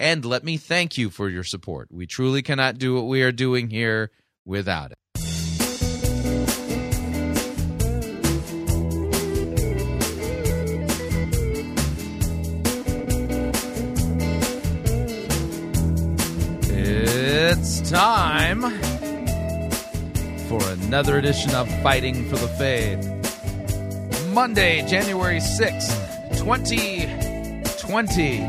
And let me thank you for your support. We truly cannot do what we are doing here without it. It's time for another edition of Fighting for the Faith. Monday, January 6th, 2020.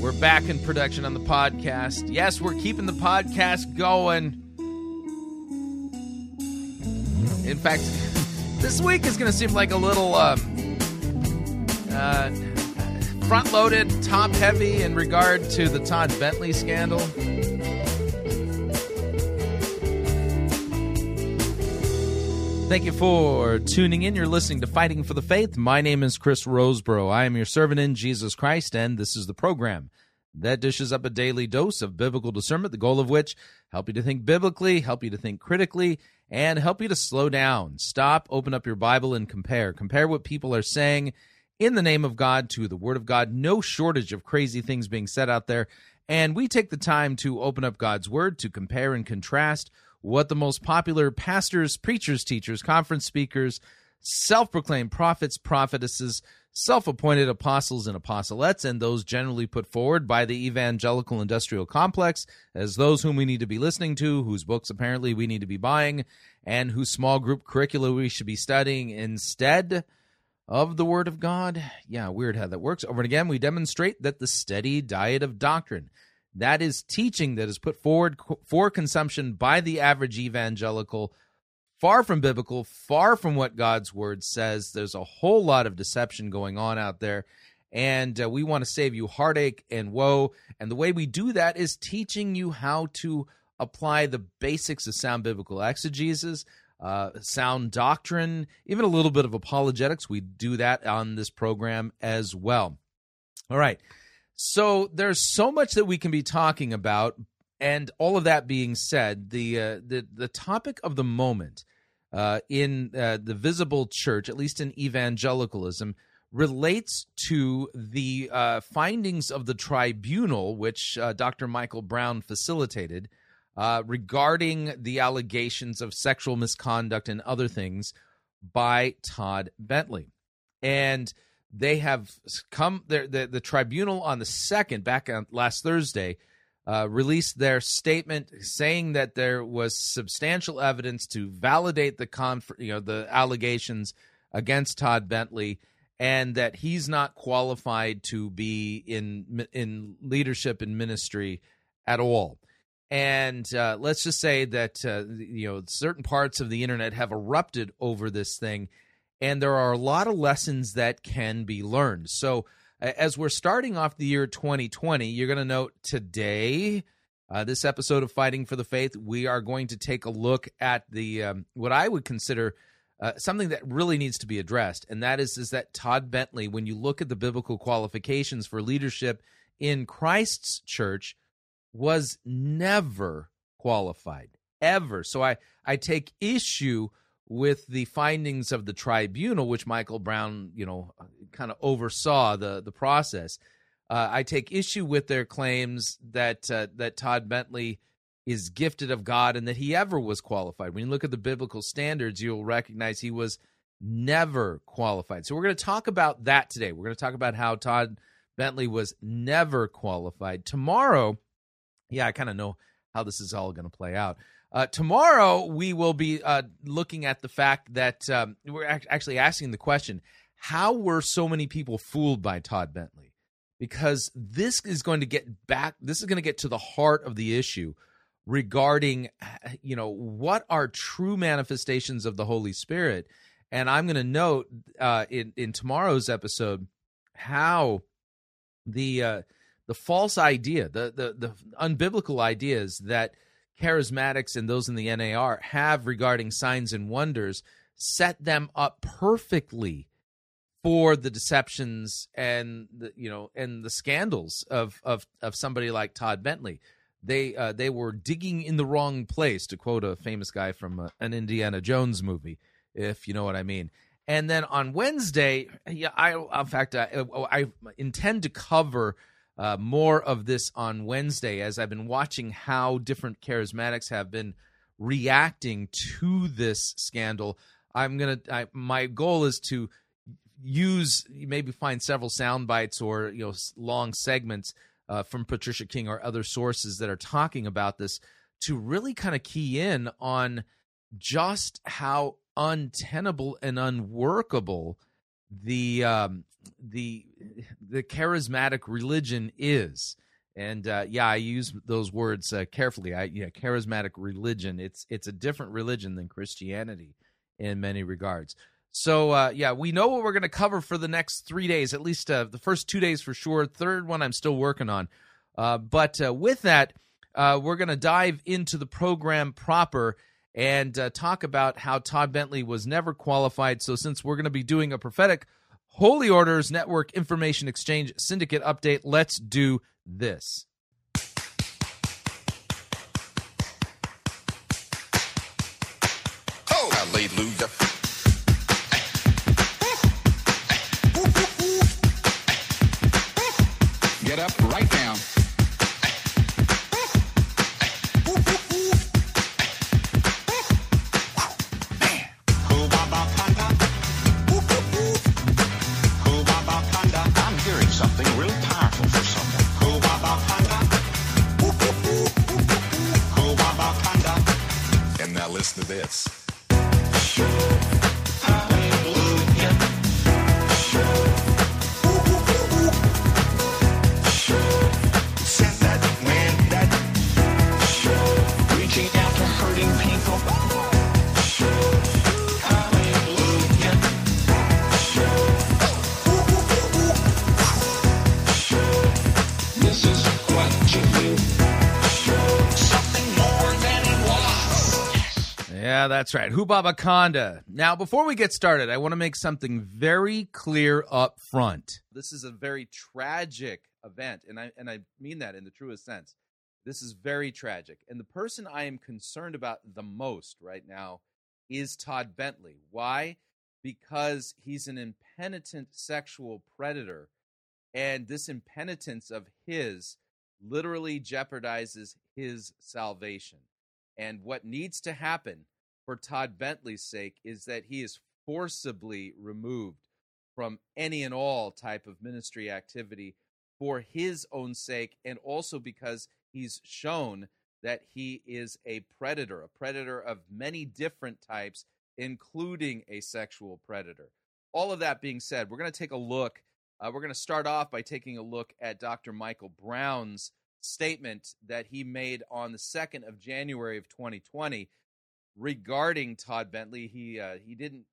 We're back in production on the podcast. Yes, we're keeping the podcast going. In fact, this week is going to seem like a little front-loaded, top-heavy in regard to the Todd Bentley scandal. Thank you for tuning in. You're listening to Fighting for the Faith. My name is Chris Roseborough. I am your servant in Jesus Christ, and this is the program that dishes up a daily dose of biblical discernment, the goal of which, help you to think biblically, help you to think critically, and help you to slow down. Stop, open up your Bible, and compare. Compare what people are saying in the name of God to the Word of God. No shortage of crazy things being said out there. And we take the time to open up God's Word, to compare and contrast what the most popular pastors, preachers, teachers, conference speakers, self-proclaimed prophets, prophetesses, self-appointed apostles and apostolettes, and those generally put forward by the evangelical industrial complex as those whom we need to be listening to, whose books apparently we need to be buying, and whose small group curricula we should be studying instead of the Word of God. Yeah, weird how that works. Over and again, we demonstrate that the steady diet of doctrine, that is teaching that is put forward for consumption by the average evangelical, far from biblical, far from what God's Word says. There's a whole lot of deception going on out there, and we want to save you heartache and woe. And the way we do that is teaching you how to apply the basics of sound biblical exegesis, sound doctrine, even a little bit of apologetics. We do that on this program as well. All right. So there's so much that we can be talking about, and all of that being said, the topic of the moment in the visible church, at least in evangelicalism, relates to the findings of the tribunal, which Dr. Michael Brown facilitated, regarding the allegations of sexual misconduct and other things by Todd Bentley. And they have come, the tribunal on the 2nd, back on last Thursday, released their statement saying that there was substantial evidence to validate the allegations against Todd Bentley, and that he's not qualified to be in leadership and ministry at all. And let's just say that certain parts of the internet have erupted over this thing. And there are a lot of lessons that can be learned. So as we're starting off the year 2020, you're going to note today, this episode of Fighting for the Faith, we are going to take a look at the what I would consider something that really needs to be addressed, and that is that Todd Bentley, when you look at the biblical qualifications for leadership in Christ's church, was never qualified, ever. So I take issue with the findings of the tribunal, which Michael Brown, kind of oversaw the process. I take issue with their claims that Todd Bentley is gifted of God and that he ever was qualified. When you look at the biblical standards, you'll recognize he was never qualified. So we're going to talk about that today. We're going to talk about how Todd Bentley was never qualified. Tomorrow, I kind of know how this is all going to play out. Tomorrow, we will be looking at the fact that we're actually asking the question, how were so many people fooled by Todd Bentley? Because this is going to get to the heart of the issue, regarding, you know, what are true manifestations of the Holy Spirit. And I'm going to note in tomorrow's episode how the false idea, the unbiblical ideas that charismatics and those in the NAR have regarding signs and wonders set them up perfectly for the deceptions and the, you know, and the scandals of somebody like Todd Bentley. They were digging in the wrong place, to quote a famous guy from an Indiana Jones movie, if you know what I mean. And then on Wednesday, I intend to cover more of this on Wednesday, as I've been watching how different charismatics have been reacting to this scandal. My goal is to maybe find several sound bites or, you know, long segments from Patricia King or other sources that are talking about this to really kind of key in on just how untenable and unworkable the charismatic religion is. And I use those words carefully. Charismatic religion. It's a different religion than Christianity in many regards. So we know what we're going to cover for the next 3 days, at least the first 2 days for sure. Third one I'm still working on. But with that, we're going to dive into the program proper and talk about how Todd Bentley was never qualified. So since we're going to be doing a prophetic Holy Orders Network Information Exchange Syndicate update, let's do this. Oh, hallelujah. Get up right now. Listen to this. Yeah, that's right. Hubabaconda. Now, before we get started, I want to make something very clear up front. This is a very tragic event, and I mean that in the truest sense. This is very tragic. And the person I am concerned about the most right now is Todd Bentley. Why? Because he's an impenitent sexual predator, and this impenitence of his literally jeopardizes his salvation. And what needs to happen for Todd Bentley's sake is that he is forcibly removed from any and all type of ministry activity for his own sake, and also because he's shown that he is a predator of many different types, including a sexual predator. All of that being said, we're going to take a look. We're going to start off by taking a look at Dr. Michael Brown's statement that he made on the 2nd of January of 2020 regarding Todd Bentley. He didn't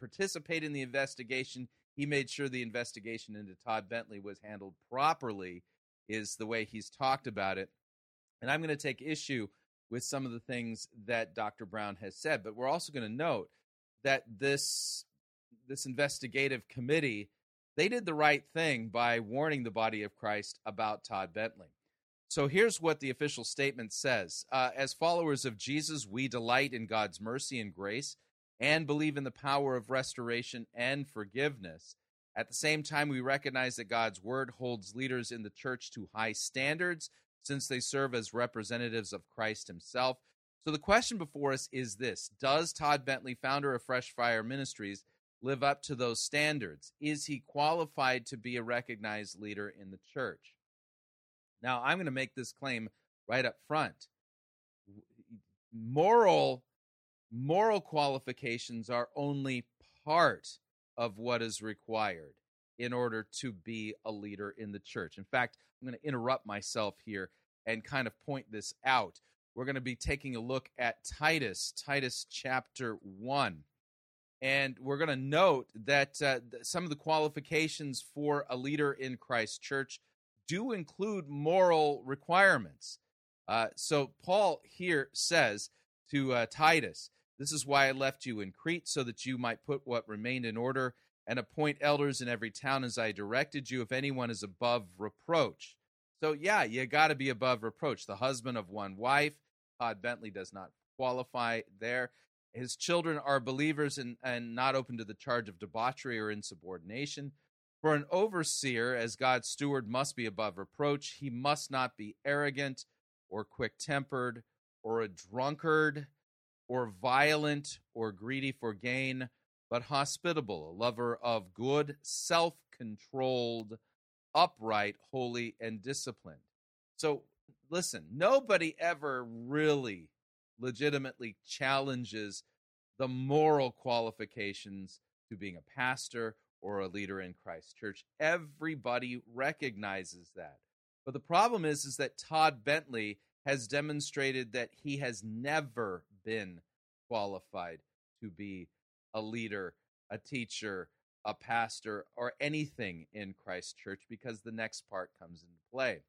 participate in the investigation. He made sure the investigation into Todd Bentley was handled properly, is the way he's talked about it. And I'm going to take issue with some of the things that Dr. Brown has said, but we're also going to note that this investigative committee, they did the right thing by warning the body of Christ about Todd Bentley. So here's what the official statement says. As followers of Jesus, we delight in God's mercy and grace and believe in the power of restoration and forgiveness. At the same time, we recognize that God's word holds leaders in the church to high standards since they serve as representatives of Christ himself. So the question before us is this: does Todd Bentley, founder of Fresh Fire Ministries, live up to those standards? Is he qualified to be a recognized leader in the church? Now, I'm going to make this claim right up front. Moral qualifications are only part of what is required in order to be a leader in the church. In fact, I'm going to interrupt myself here and kind of point this out. we're going to be taking a look at Titus chapter 1. And we're going to note that some of the qualifications for a leader in Christ's church do include moral requirements. So Paul here says to Titus, "This is why I left you in Crete, so that you might put what remained in order and appoint elders in every town as I directed you, if anyone is above reproach." So yeah, you got to be above reproach. The husband of one wife, Todd Bentley does not qualify there. His children are believers and not open to the charge of debauchery or insubordination. For an overseer, as God's steward, must be above reproach. He must not be arrogant or quick-tempered or a drunkard or violent or greedy for gain, but hospitable, a lover of good, self-controlled, upright, holy, and disciplined. So listen, nobody ever really legitimately challenges the moral qualifications to being a pastor or a leader in Christ's church. Everybody recognizes that. But the problem is that Todd Bentley has demonstrated that he has never been qualified to be a leader, a teacher, a pastor, or anything in Christ's church, because the next part comes into play.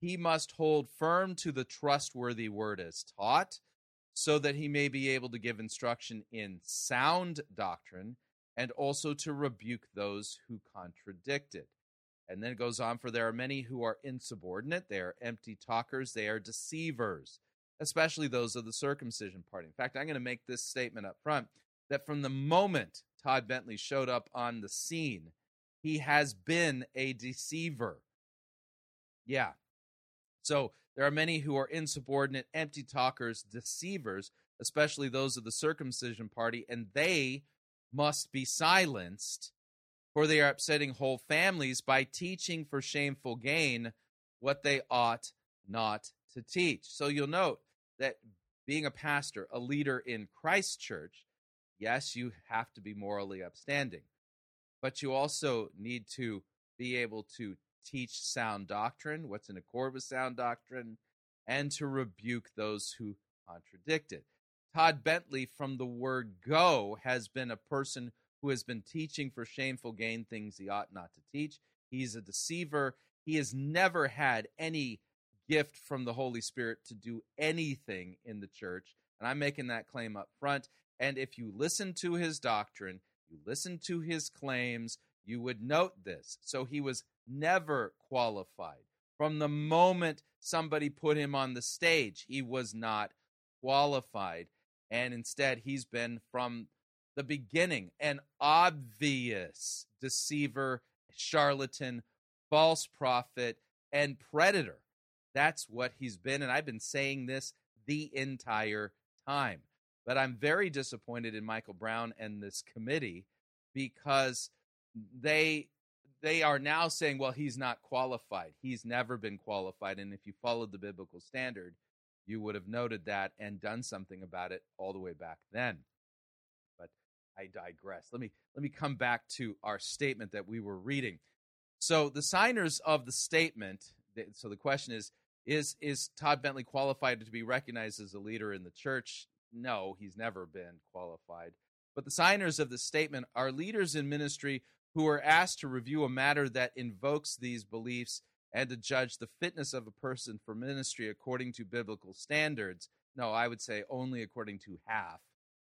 He must hold firm to the trustworthy word as taught, so that he may be able to give instruction in sound doctrine and also to rebuke those who contradict it. And then it goes on, for there are many who are insubordinate, they are empty talkers, they are deceivers, especially those of the circumcision party. In fact, I'm going to make this statement up front, that from the moment Todd Bentley showed up on the scene, he has been a deceiver. Yeah. So there are many who are insubordinate, empty talkers, deceivers, especially those of the circumcision party, and they must be silenced, for they are upsetting whole families by teaching for shameful gain what they ought not to teach. So you'll note that being a pastor, a leader in Christ's church, yes, you have to be morally upstanding, but you also need to be able to teach sound doctrine, what's in accord with sound doctrine, and to rebuke those who contradict it. Todd Bentley, from the word go, has been a person who has been teaching for shameful gain things he ought not to teach. He's a deceiver. He has never had any gift from the Holy Spirit to do anything in the church, and I'm making that claim up front. And if you listen to his doctrine, you listen to his claims, you would note this. So he was never qualified. From the moment somebody put him on the stage, he was not qualified. And instead, he's been, from the beginning, an obvious deceiver, charlatan, false prophet, and predator. That's what he's been, and I've been saying this the entire time. But I'm very disappointed in Michael Brown and this committee, because they are now saying, well, he's not qualified. He's never been qualified. And if you followed the biblical standard, you would have noted that and done something about it all the way back then. But I digress. Let me come back to our statement that we were reading. So the signers of the statement, so the question is Todd Bentley qualified to be recognized as a leader in the church? No, he's never been qualified. But the signers of the statement are leaders in ministry who are asked to review a matter that invokes these beliefs and to judge the fitness of a person for ministry according to biblical standards. No, I would say only according to half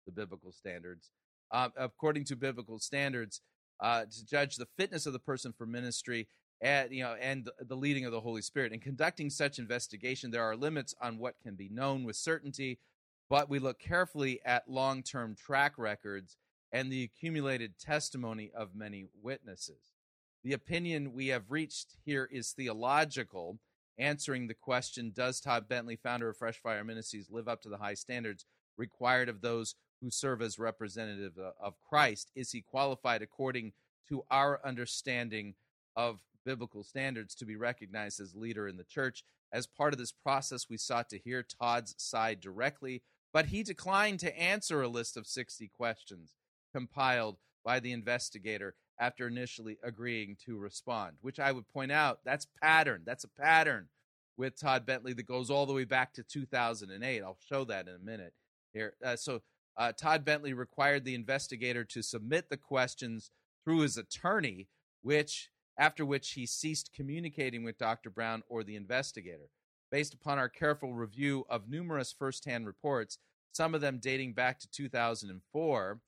the biblical standards. According to biblical standards, to judge the fitness of the person for ministry and the leading of the Holy Spirit. In conducting such investigation, there are limits on what can be known with certainty, but we look carefully at long-term track records and the accumulated testimony of many witnesses. The opinion we have reached here is theological, answering the question, does Todd Bentley, founder of Fresh Fire Ministries, live up to the high standards required of those who serve as representative of Christ? Is he qualified according to our understanding of biblical standards to be recognized as leader in the church? As part of this process, we sought to hear Todd's side directly, but he declined to answer a list of 60 questions compiled by the investigator after initially agreeing to respond, which I would point out, that's a pattern with Todd Bentley that goes all the way back to 2008. I'll show that in a minute here. So Todd Bentley required the investigator to submit the questions through his attorney, after which he ceased communicating with Dr. Brown or the investigator. Based upon our careful review of numerous firsthand reports, some of them dating back to 2004,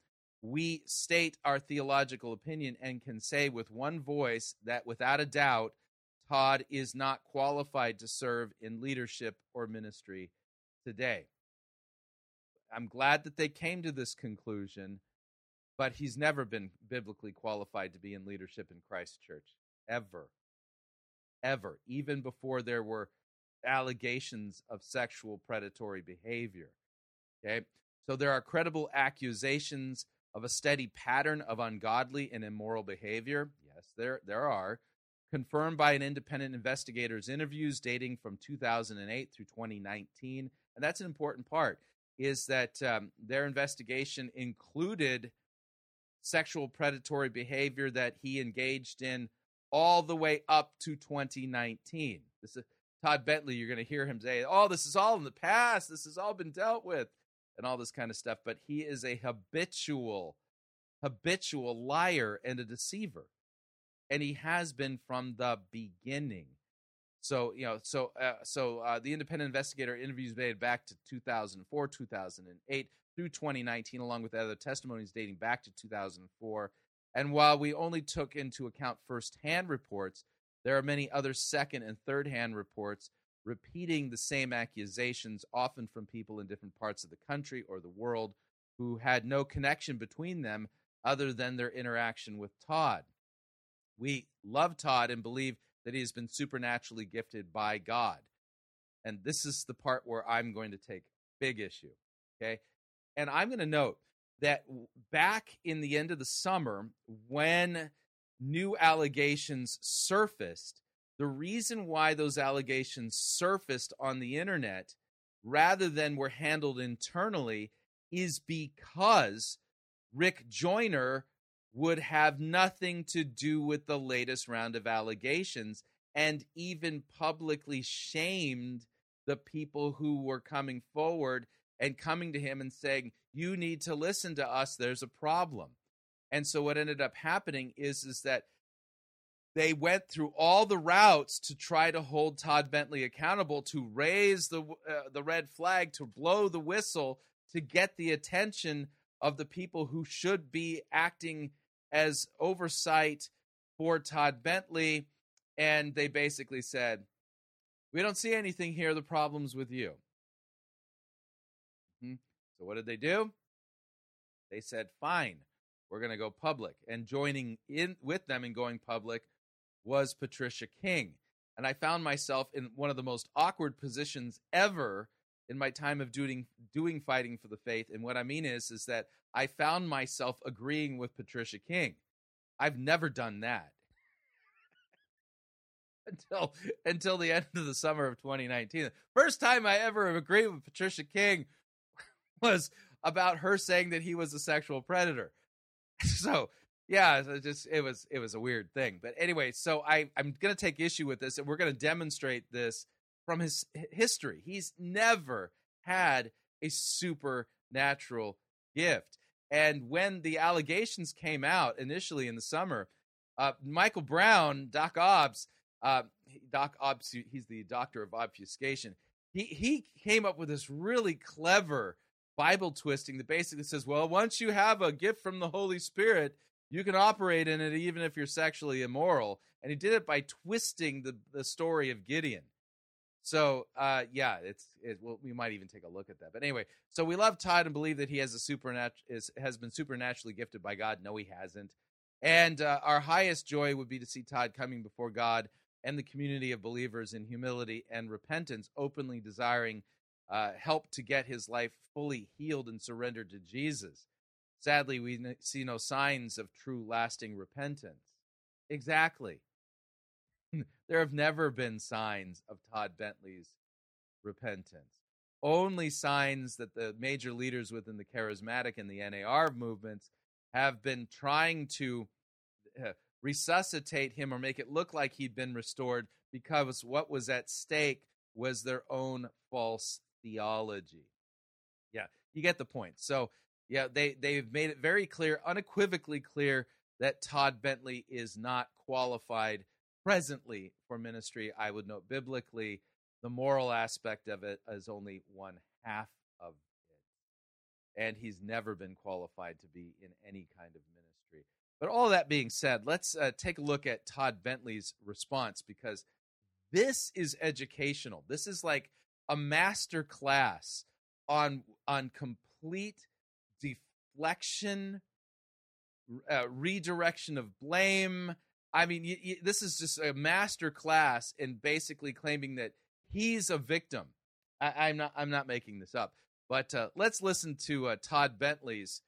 we state our theological opinion and can say with one voice that without a doubt, Todd is not qualified to serve in leadership or ministry today. I'm glad that they came to this conclusion, but he's never been biblically qualified to be in leadership in Christ Church, ever, even before there were allegations of sexual predatory behavior, okay? So there are credible accusations of a steady pattern of ungodly and immoral behavior. Yes, there are. Confirmed by an independent investigator's interviews dating from 2008 through 2019. And that's an important part, is that their investigation included sexual predatory behavior that he engaged in all the way up to 2019. This is Todd Bentley. You're going to hear him say, oh, this is all in the past. This has all been dealt with and all this kind of stuff. But he is a habitual liar and a deceiver. And he has been from the beginning. So the independent investigator interviews dated back to 2004, 2008 through 2019, along with other testimonies dating back to 2004. And while we only took into account first-hand reports, there are many other second and third-hand reports repeating the same accusations, often from people in different parts of the country or the world who had no connection between them other than their interaction with Todd. We love Todd and believe that he has been supernaturally gifted by God. And this is the part where I'm going to take big issue, okay? And I'm going to note that back in the end of the summer, when new allegations surfaced, the reason why those allegations surfaced on the internet rather than were handled internally is because Rick Joyner would have nothing to do with the latest round of allegations and even publicly shamed the people who were coming forward and coming to him and saying, you need to listen to us, there's a problem. And so what ended up happening is that they went through all the routes to try to hold Todd Bentley accountable, to raise the red flag, to blow the whistle, to get the attention of the people who should be acting as oversight for Todd Bentley, and they basically said, we don't see anything here, the problem's with you. Mm-hmm. So what did they do? They said, fine, we're going to go public. And joining in with them in going public was Patricia King. And I found myself in one of the most awkward positions ever in my time of doing Fighting for the Faith. And what I mean is that I found myself agreeing with Patricia King. I've never done that until the end of the summer of 2019. First time I ever agreed with Patricia King was about her saying that he was a sexual predator. So yeah, it was a weird thing. But anyway, so I'm going to take issue with this, and we're going to demonstrate this from his history. He's never had a supernatural gift. And when the allegations came out initially in the summer, Michael Brown, Doc Obbs, he's the doctor of obfuscation, he came up with this really clever Bible twisting that basically says, well, once you have a gift from the Holy Spirit, you can operate in it even if you're sexually immoral. And he did it by twisting the story of Gideon. So, we might even take a look at that. But anyway, so we love Todd and believe that he has been supernaturally gifted by God. No, he hasn't. And our highest joy would be to see Todd coming before God and the community of believers in humility and repentance, openly desiring help to get his life fully healed and surrendered to Jesus. Sadly, we see no signs of true lasting repentance. Exactly. There have never been signs of Todd Bentley's repentance. Only signs that the major leaders within the charismatic and the NAR movements have been trying to resuscitate him or make it look like he'd been restored, because what was at stake was their own false theology. Yeah, you get the point. So, yeah, they've made it very clear, unequivocally clear, that Todd Bentley is not qualified presently for ministry. I would note biblically, the moral aspect of it is only one half of it. And he's never been qualified to be in any kind of ministry. But all that being said, let's take a look at Todd Bentley's response, because this is educational. This is like a master class on complete deflection, redirection of blame. I mean, this is just a master class in basically claiming that he's a victim. I'm not making this up. But let's listen to Todd Bentley's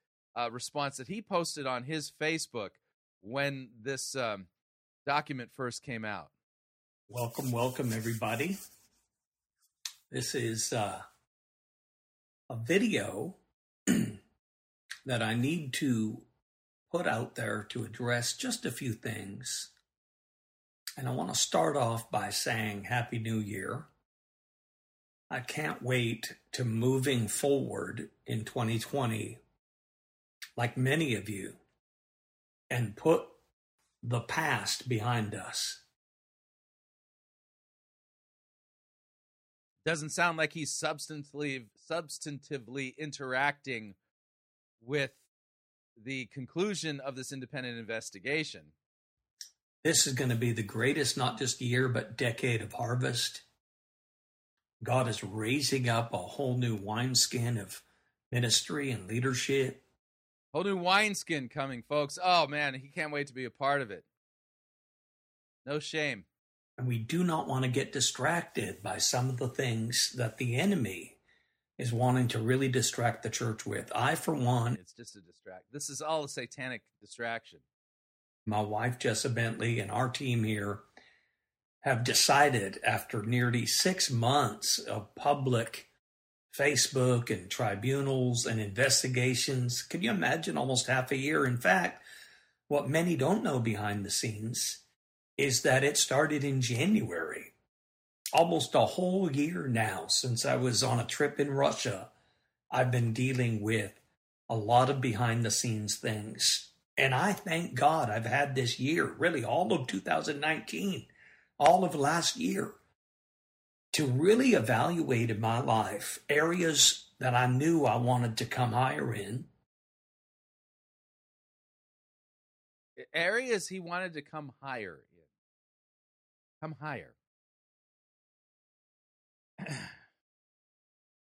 response that he posted on his Facebook when this document first came out. Welcome, everybody. This is a video that I need to put out there to address just a few things. And I want to start off by saying Happy New Year. I can't wait to moving forward in 2020, like many of you, and put the past behind us. Doesn't sound like he's substantively interacting with the conclusion of this independent investigation. This is going to be the greatest, not just year, but decade of harvest. God is raising up a whole new wineskin of ministry and leadership. Whole new wineskin coming, folks. Oh, man, he can't wait to be a part of it. No shame. And we do not want to get distracted by some of the things that the enemy is wanting to really distract the church with. I, for one... It's just a distract. This is all a satanic distraction. My wife, Jessa Bentley, and our team here have decided, after nearly 6 months of public Facebook and tribunals and investigations, can you imagine almost half a year? In fact, what many don't know behind the scenes is that it started in January, almost a whole year now since I was on a trip in Russia. I've been dealing with a lot of behind-the-scenes things. And I thank God I've had this year, really all of 2019, all of last year, to really evaluate in my life areas that I knew I wanted to come higher in. Areas he wanted to come higher in. Come higher.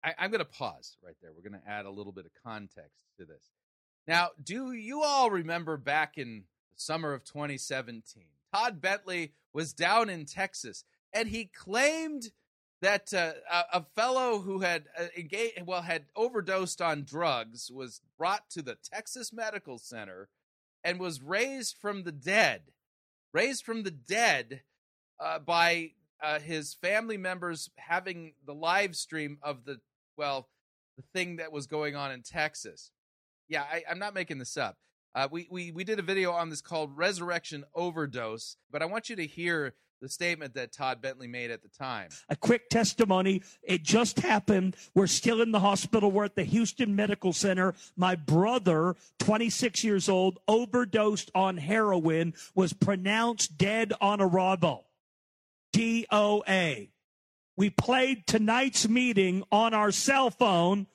I'm going to pause right there. We're going to add a little bit of context to this. Now, do you all remember back in the summer of 2017, Todd Bentley was down in Texas, and he claimed that a fellow who had had overdosed on drugs was brought to the Texas Medical Center and was raised from the dead. By his family members having the live stream of the thing that was going on in Texas. Yeah, I'm not making this up. We did a video on this called Resurrection Overdose, but I want you to hear the statement that Todd Bentley made at the time. A quick testimony. It just happened. We're still in the hospital. We're at the Houston Medical Center. My brother, 26 years old, overdosed on heroin, was pronounced dead on arrival. DOA. We played tonight's meeting on our cell phone,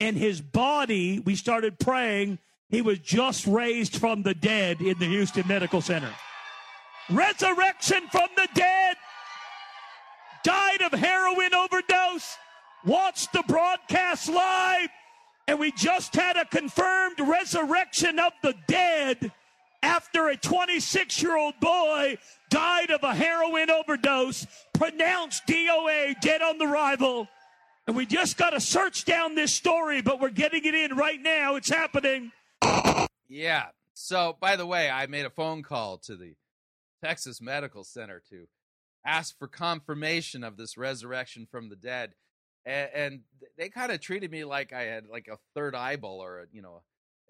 and his body, we started praying, he was just raised from the dead in the Houston Medical Center. Resurrection from the dead. Died of heroin overdose. Watched the broadcast live, and we just had a confirmed resurrection of the dead after a 26-year-old boy died of a heroin overdose, pronounced DOA, dead on arrival. And we just got to search down this story, but we're getting it in right now. It's happening. Yeah. So, by the way, I made a phone call to the Texas Medical Center to ask for confirmation of this resurrection from the dead. And they kind of treated me like I had like a third eyeball or,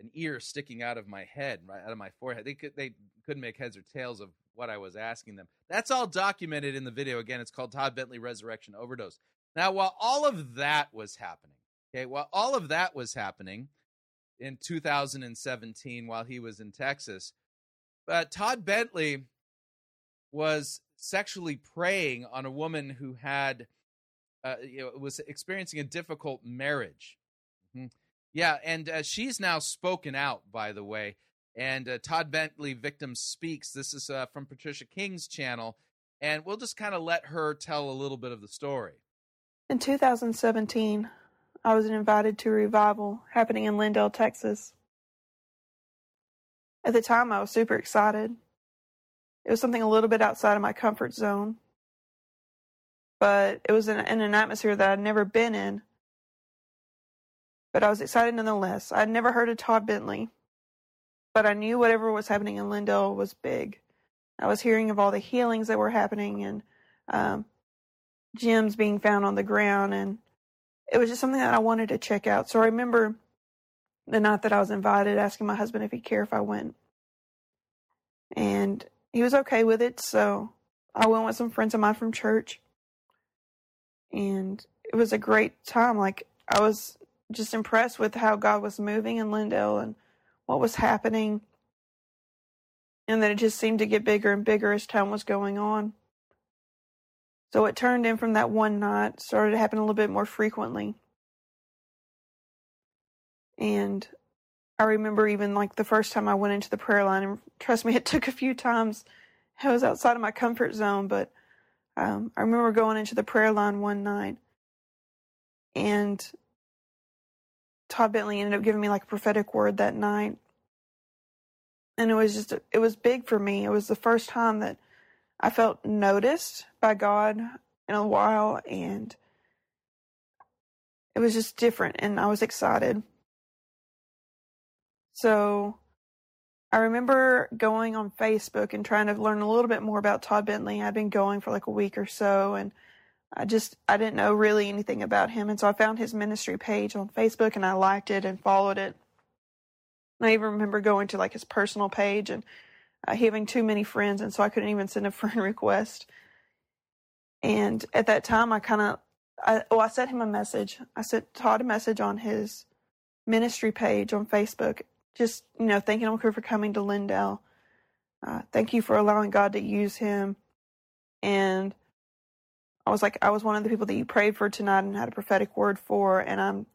an ear sticking out of my head, right out of my forehead. They couldn't make heads or tails of what I was asking them. That's all documented in the video. Again, it's called Todd Bentley Resurrection Overdose. Now, while all of that was happening, okay, while all of that was happening in 2017 while he was in Texas, Todd Bentley was sexually preying on a woman who had was experiencing a difficult marriage. Mm-hmm. Yeah, and she's now spoken out, by the way. And Todd Bentley, Victim Speaks. This is from Patricia King's channel. And we'll just kind of let her tell a little bit of the story. In 2017, I was invited to a revival happening in Lindell, Texas. At the time, I was super excited. It was something a little bit outside of my comfort zone. But it was in an atmosphere that I'd never been in. But I was excited nonetheless. I'd never heard of Todd Bentley. But I knew whatever was happening in Lindell was big. I was hearing of all the healings that were happening and gems being found on the ground. And it was just something that I wanted to check out. So I remember the night that I was invited, asking my husband if he'd care if I went. And he was okay with it. So I went with some friends of mine from church. And it was a great time. Like, I was just impressed with how God was moving in Lindell and what was happening. And then it just seemed to get bigger and bigger as time was going on. So it turned in from that one night, started to happen a little bit more frequently. And I remember even like the first time I went into the prayer line, and trust me, it took a few times. I was outside of my comfort zone, but I remember going into the prayer line one night, and Todd Bentley ended up giving me like a prophetic word that night. And it was just, it was big for me. It was the first time that I felt noticed by God in a while, and it was just different, and I was excited. So I remember going on Facebook and trying to learn a little bit more about Todd Bentley. I'd been going for like a week or so, and I didn't know really anything about him. And so I found his ministry page on Facebook, and I liked it and followed it. And I even remember going to like his personal page and having too many friends. And so I couldn't even send a friend request. And at that time, I sent him a message. I sent Todd a message on his ministry page on Facebook, just, thanking him for coming to Lindell. Thank you for allowing God to use him. And I was like, I was one of the people that you prayed for tonight and had a prophetic word for, and I'm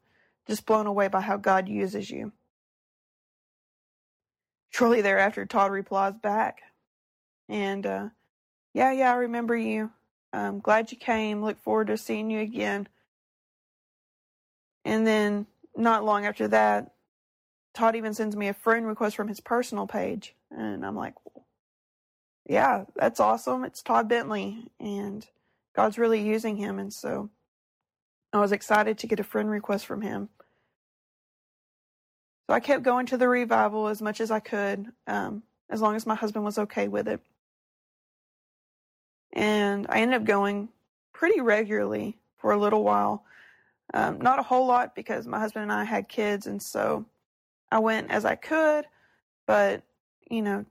just blown away by how God uses you. Shortly thereafter, Todd replies back. And, yeah, I remember you. I'm glad you came. Look forward to seeing you again. And then not long after that, Todd even sends me a friend request from his personal page. And I'm like, yeah, that's awesome. It's Todd Bentley. And God's really using him, and so I was excited to get a friend request from him. So I kept going to the revival as much as I could, as long as my husband was okay with it. And I ended up going pretty regularly for a little while. Not a whole lot, because my husband and I had kids, and so I went as I could, but,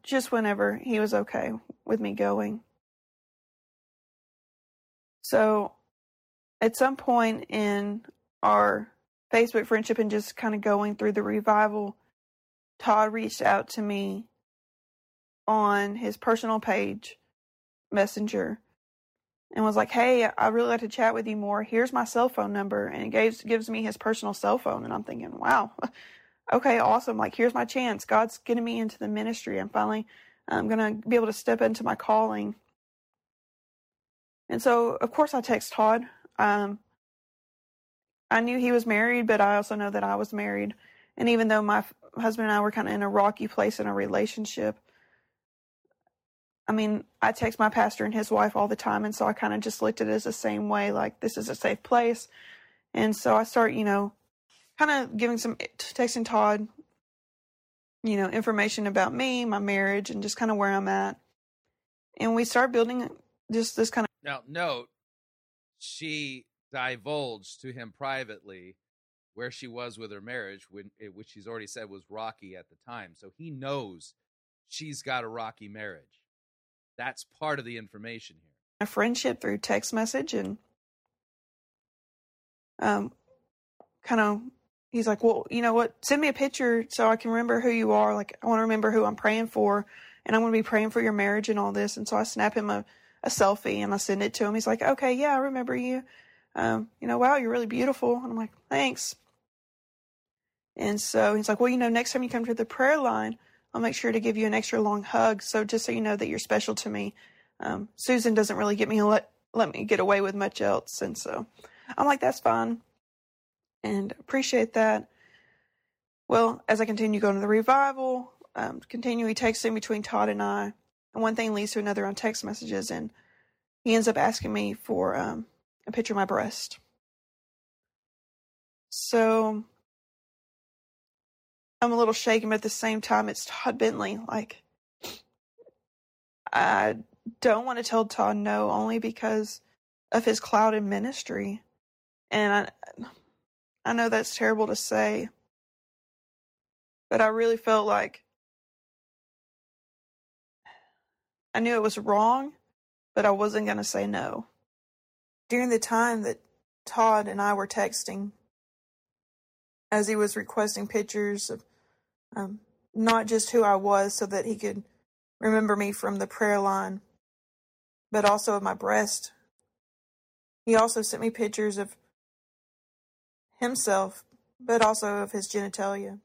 just whenever he was okay with me going. So at some point in our Facebook friendship and just kind of going through the revival, Todd reached out to me on his personal page, Messenger, and was like, hey, I'd really like to chat with you more. Here's my cell phone number. And he gives me his personal cell phone. And I'm thinking, wow, okay, awesome. Like, here's my chance. God's getting me into the ministry. I'm going to be able to step into my calling. And so, of course, I text Todd. I knew he was married, but I also know that I was married. And even though my husband and I were kind of in a rocky place in a relationship, I text my pastor and his wife all the time. And so I kind of just looked at it as the same way, like, this is a safe place. And so I start, kind of texting Todd, information about me, my marriage, and just kind of where I'm at. And we start building just this kind of. Now, note, she divulged to him privately where she was with her marriage, which she's already said was rocky at the time. So he knows she's got a rocky marriage. That's part of the information here. A friendship through text message, and kind of, he's like, well, you know what? Send me a picture so I can remember who you are. Like, I want to remember who I'm praying for, and I'm going to be praying for your marriage and all this. And so I snap him a selfie and I send it to him. He's like, okay, yeah, I remember you. You know, wow, you're really beautiful. And I'm like, thanks. And so he's like, well, you know, next time you come to the prayer line, I'll make sure to give you an extra long hug. So just so you know that you're special to me. Susan doesn't really get me, let me get away with much else. And so I'm like, that's fine. And appreciate that. Well, as I continue going to the revival, continually texting between Todd and I, and one thing leads to another on text messages. And he ends up asking me for a picture of my breast. So I'm a little shaken, but at the same time, it's Todd Bentley. Like, I don't want to tell Todd no, only because of his cloud in ministry. And I know that's terrible to say, but I really felt like I knew it was wrong, but I wasn't going to say no. During the time that Todd and I were texting, as he was requesting pictures of not just who I was so that he could remember me from the prayer line, but also of my breast, he also sent me pictures of himself, but also of his genitalia.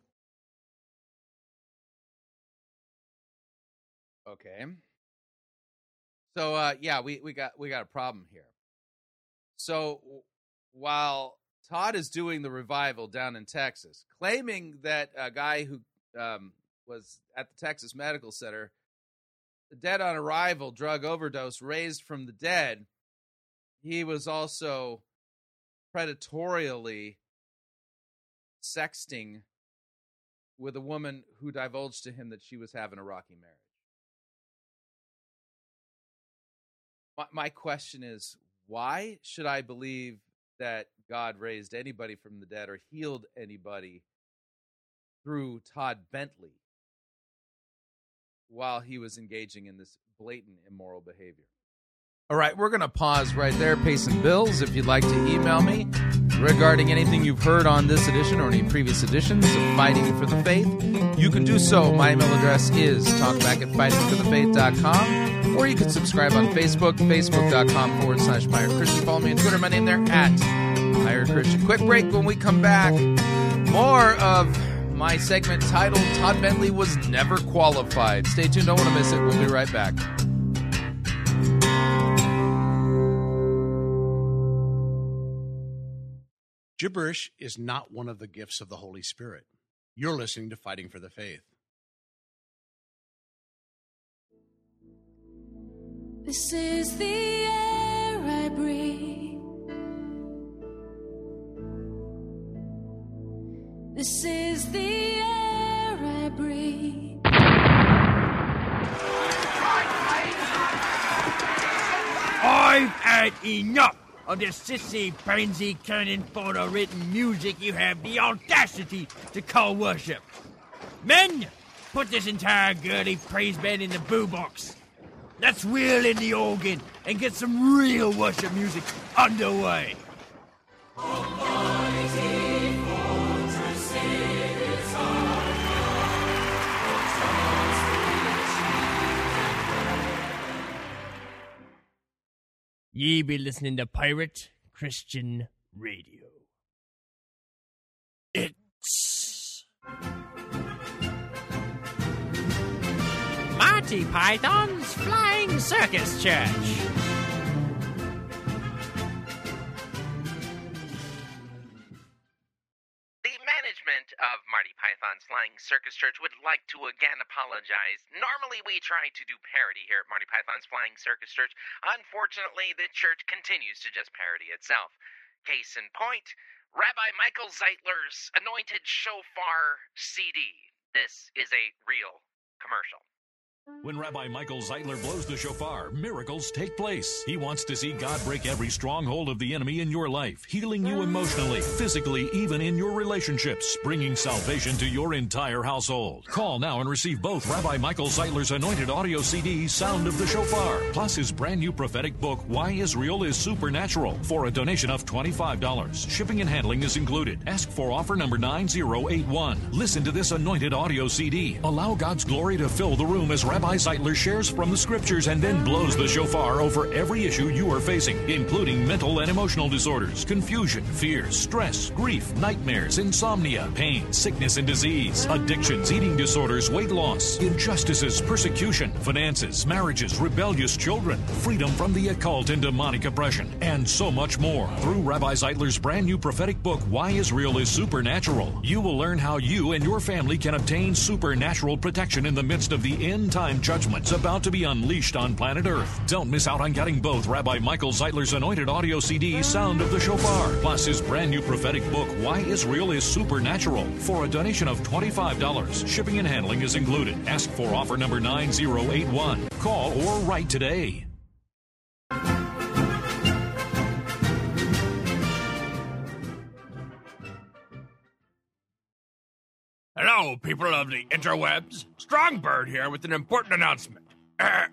Okay. So, yeah, we got a problem here. So while Todd is doing the revival down in Texas, claiming that a guy who was at the Texas Medical Center, dead on arrival, drug overdose, raised from the dead, he was also predatorially sexting with a woman who divulged to him that she was having a rocky marriage. My question is, why should I believe that God raised anybody from the dead or healed anybody through Todd Bentley while he was engaging in this blatant immoral behavior? All right, we're going to pause right there. Pay some bills. If you'd like to email me regarding anything you've heard on this edition or any previous editions of Fighting for the Faith, you can do so. My email address is talkback@fightingforthefaith.com, or you can subscribe on Facebook, facebook.com/MeyerChristian. Follow me on Twitter. My name there, @MeyerChristian. Quick break. When we come back, more of my segment titled Todd Bentley Was Never Qualified. Stay tuned. Don't want to miss it. We'll be right back. Gibberish is not one of the gifts of the Holy Spirit. You're listening to Fighting for the Faith. This is the air I breathe. This is the air I breathe. I've had enough of this sissy, pansy, cunning, photo-written music you have the audacity to call worship. Men, put this entire girly praise band in the boo box. Let's wheel in the organ and get some real worship music underway. Ye be listening to Pirate Christian Radio. It's Monty Python's Flying Circus Church. The management of Monty Python's Flying Circus Church would like to again apologize. Normally we try to do parody here at Monty Python's Flying Circus Church. Unfortunately, the church continues to just parody itself. Case in point, Rabbi Michael Zeitler's Anointed Shofar CD. This is a real commercial. When Rabbi Michael Zeitler blows the shofar, miracles take place. He wants to see God break every stronghold of the enemy in your life, healing you emotionally, physically, even in your relationships, bringing salvation to your entire household. Call now and receive both Rabbi Michael Zeitler's anointed audio CD, Sound of the Shofar, plus his brand new prophetic book, Why Israel is Supernatural, for a donation of $25. Shipping and handling is included. Ask for offer number 9081. Listen to this anointed audio CD. Allow God's glory to fill the room as Rabbi Zeitler shares from the scriptures and then blows the shofar over every issue you are facing, including mental and emotional disorders, confusion, fear, stress, grief, nightmares, insomnia, pain, sickness and disease, addictions, eating disorders, weight loss, injustices, persecution, finances, marriages, rebellious children, freedom from the occult and demonic oppression, and so much more. Through Rabbi Zeitler's brand new prophetic book, Why Israel is Supernatural, you will learn how you and your family can obtain supernatural protection in the midst of the end time judgments about to be unleashed on planet Earth. Don't miss out on getting both Rabbi Michael Zeitler's anointed audio CD, Sound of the Shofar, plus his brand new prophetic book, Why Israel is Supernatural, for a donation of $25. Shipping and handling is included. Ask for offer number 9081. Call or write today. Hello, people of the interwebs. Strongbird here with an important announcement. Are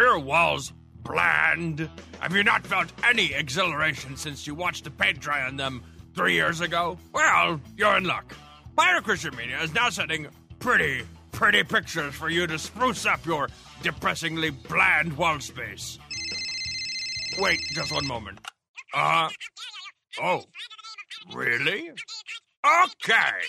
your walls bland? Have you not felt any exhilaration since you watched the paint dry on them 3 years ago? Well, you're in luck. Pirate Christian Media is now sending pretty pictures for you to spruce up your depressingly bland wall space. Wait, just one moment. Oh. Really? Okay.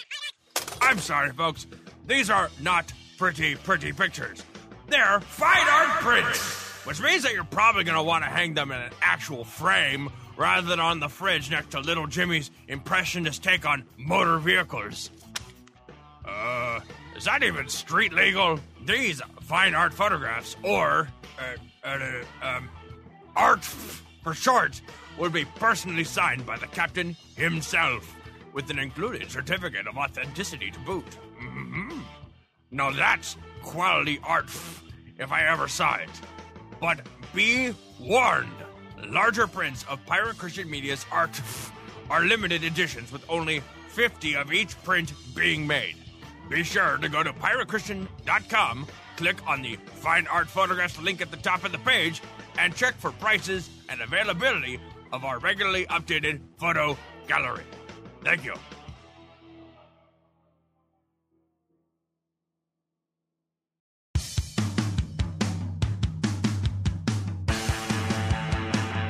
I'm sorry, folks. These are not pretty pictures. They're fine art prints, which means that you're probably going to want to hang them in an actual frame rather than on the fridge next to Little Jimmy's impressionist take on motor vehicles. Is that even street legal? These fine art photographs, or art for short, would be personally signed by the captain himself, with an included certificate of authenticity to boot. Mm-hmm. Now that's quality art, if I ever saw it. But be warned, larger prints of Pirate Christian Media's art are limited editions, with only 50 of each print being made. Be sure to go to piratechristian.com, click on the Fine Art Photographs link at the top of the page, and check for prices and availability of our regularly updated photo gallery. Thank you.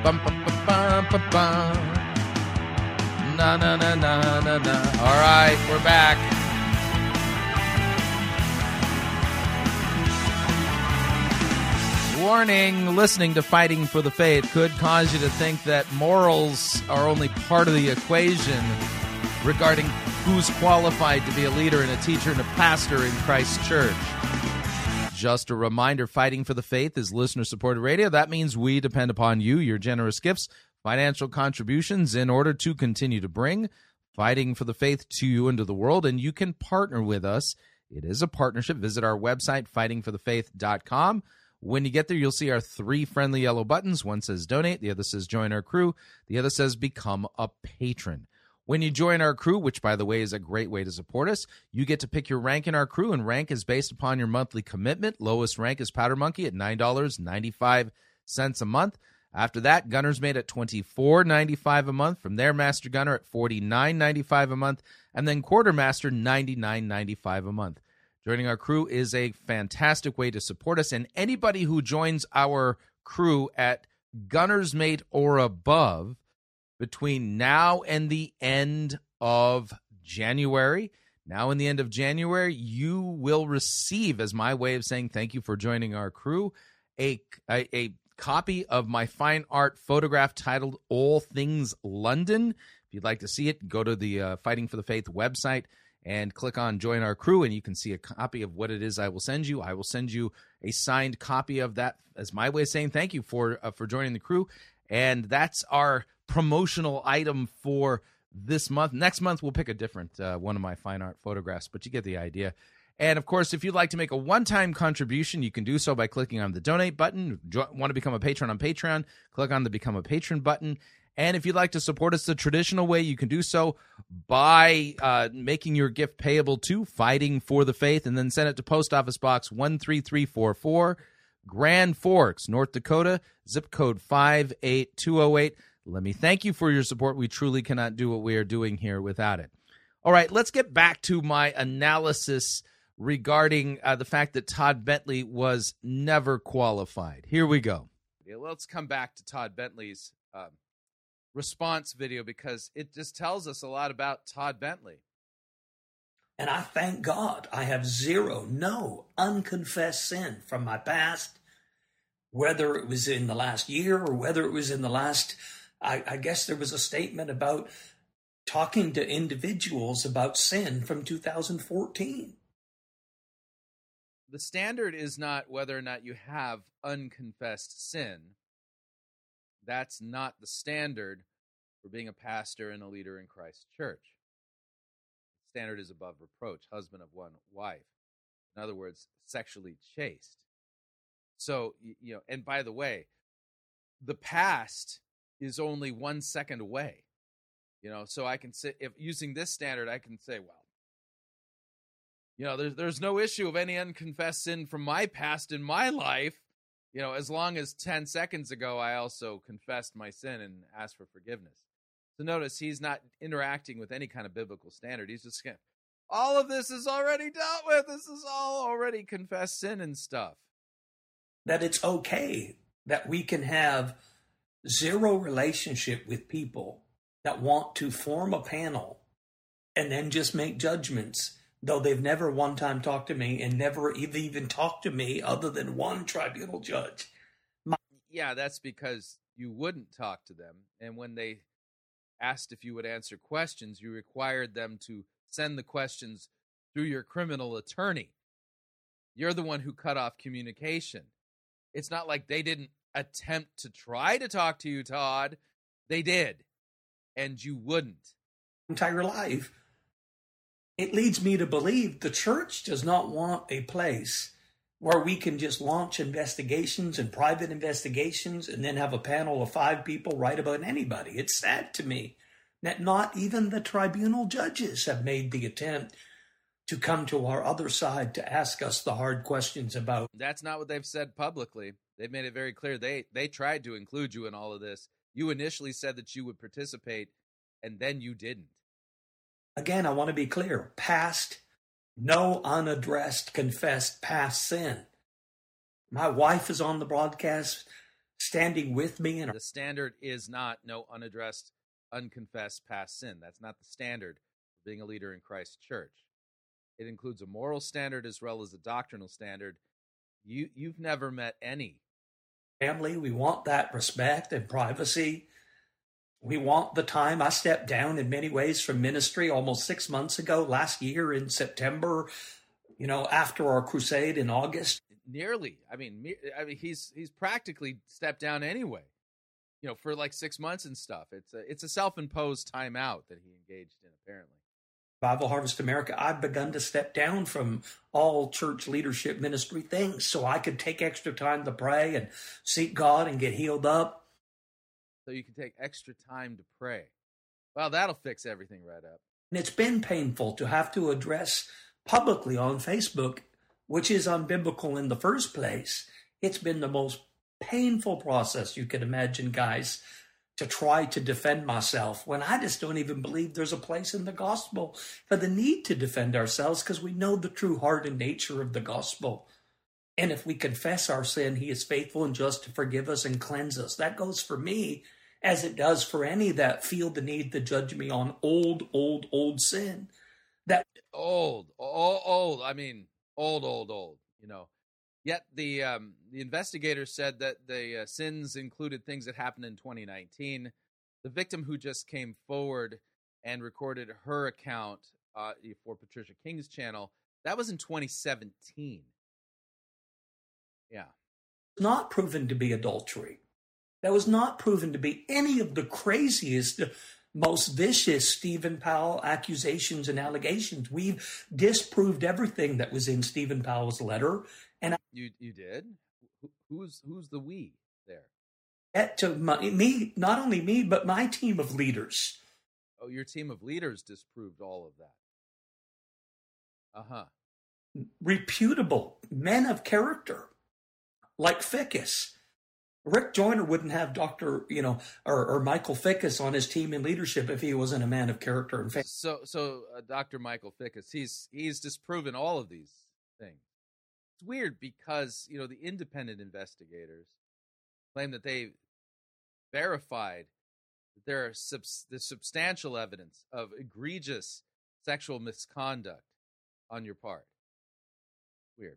Bum, bum, bum, bum, bum, bum. Na, na, na, na, na, na. All right, we're back. Warning, listening to Fighting for the Faith could cause you to think that morals are only part of the equation regarding who's qualified to be a leader and a teacher and a pastor in Christ's church. Just a reminder, Fighting for the Faith is listener-supported radio. That means we depend upon you, your generous gifts, financial contributions, in order to continue to bring Fighting for the Faith to you and to the world, and you can partner with us. It is a partnership. Visit our website, fightingforthefaith.com. When you get there, you'll see our three friendly yellow buttons. One says donate, the other says join our crew, the other says become a patron. When you join our crew, which, by the way, is a great way to support us, you get to pick your rank in our crew, and rank is based upon your monthly commitment. Lowest rank is Powder Monkey at $9.95 a month. After that, Gunner's Mate at $24.95 a month. From there, Master Gunner at $49.95 a month, and then Quartermaster $99.95 a month. Joining our crew is a fantastic way to support us, and anybody who joins our crew at Gunner's Mate or above between now and the end of January, you will receive, as my way of saying thank you for joining our crew, a copy of my fine art photograph titled All Things London. If you'd like to see it, go to the Fighting for the Faith website and click on Join Our Crew, and you can see a copy of what it is I will send you. I will send you a signed copy of that as my way of saying thank you for joining the crew. And that's our promotional item for this month. Next month, we'll pick a different one of my fine art photographs, but you get the idea. And, of course, if you'd like to make a one-time contribution, you can do so by clicking on the Donate button. Want to become a patron on Patreon? Click on the Become a Patron button. And if you'd like to support us the traditional way, you can do so by making your gift payable to Fighting for the Faith, and then send it to Post Office Box 13344, Grand Forks, North Dakota, zip code 58208. Let me thank you for your support. We truly cannot do what we are doing here without it. All right, let's get back to my analysis regarding the fact that Todd Bentley was never qualified. Here we go. Yeah, let's come back to Todd Bentley's response video, because it just tells us a lot about Todd Bentley. And I thank God I have zero, no unconfessed sin from my past, whether it was in the last year or whether it was in the last, I guess there was a statement about talking to individuals about sin from 2014. The standard is not whether or not you have unconfessed sin. That's not the standard for being a pastor and a leader in Christ's church. The standard is above reproach, husband of one wife. In other words, sexually chaste. So, you know, and by the way, the past is only 1 second away. You know, so I can say, if using this standard, I can say, well, you know, there's no issue of any unconfessed sin from my past in my life. You know, as long as 10 seconds ago, I also confessed my sin and asked for forgiveness. So notice he's not interacting with any kind of biblical standard. He's just, all of this is already dealt with. This is all already confessed sin and stuff. That it's okay that we can have zero relationship with people that want to form a panel and then just make judgments, though they've never one time talked to me and never even talked to me other than one tribunal judge. Yeah, that's because you wouldn't talk to them. And when they asked if you would answer questions, you required them to send the questions through your criminal attorney. You're the one who cut off communication. It's not like they didn't attempt to try to talk to you, Todd. They did. And you wouldn't. Entire life. It leads me to believe the church does not want a place where we can just launch investigations and private investigations and then have a panel of five people write about anybody. It's sad to me that not even the tribunal judges have made the attempt to come to our other side to ask us the hard questions about. That's not what they've said publicly. They've made it very clear. They tried to include you in all of this. You initially said that you would participate, and then you didn't. Again, I want to be clear. Past, no unaddressed, confessed past sin. My wife is on the broadcast standing with me. The standard is not no unaddressed, unconfessed past sin. That's not the standard for being a leader in Christ's church. It includes a moral standard as well as a doctrinal standard. You've never met any. Family, we want that respect and privacy. We want the time. I stepped down in many ways from ministry almost 6 months ago, last year in September, you know, after our crusade in August. Nearly. I mean, he's practically stepped down anyway, you know, for like 6 months and stuff. It's a self-imposed timeout that he engaged in, apparently. Bible Harvest America, I've begun to step down from all church leadership ministry things so I could take extra time to pray and seek God and get healed up. So you can take extra time to pray. Well, that'll fix everything right up. And it's been painful to have to address publicly on Facebook, which is unbiblical in the first place. It's been the most painful process you can imagine, guys, to try to defend myself when I just don't even believe there's a place in the gospel for the need to defend ourselves, because we know the true heart and nature of the gospel. And if we confess our sin, he is faithful and just to forgive us and cleanse us. That goes for me as it does for any that feel the need to judge me on old sin. That old, you know. Yet the investigator said that the sins included things that happened in 2019. The victim who just came forward and recorded her account for Patricia King's channel, that was in 2017. Yeah. Not proven to be adultery. That was not proven to be any of the craziest most vicious Stephen Powell accusations and allegations. We've disproved everything that was in Stephen Powell's letter. And you did? Who's the we there? Not only me, but my team of leaders. Oh, your team of leaders disproved all of that. Uh-huh. Reputable men of character like Fickess. Rick Joyner wouldn't have Michael Fickess on his team in leadership if he wasn't a man of character and faith. So Dr. Michael Fickess, he's disproven all of these things. It's weird because, you know, the independent investigators claim that they verified that there's substantial evidence of egregious sexual misconduct on your part. Weird.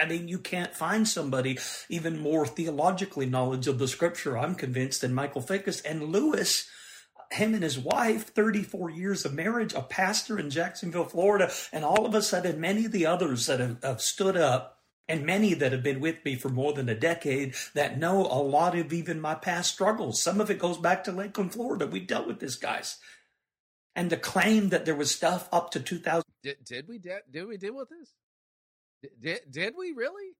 I mean, you can't find somebody even more theologically knowledgeable of the scripture, I'm convinced, than Michael Fickess. And Lewis, him and his wife, 34 years of marriage, a pastor in Jacksonville, Florida, and all of a sudden, many of the others that have stood up, and many that have been with me for more than a decade that know a lot of even my past struggles. Some of it goes back to Lakeland, Florida. We dealt with this, guys. And the claim that there was stuff up to 2000. Did we deal with this? Did we really?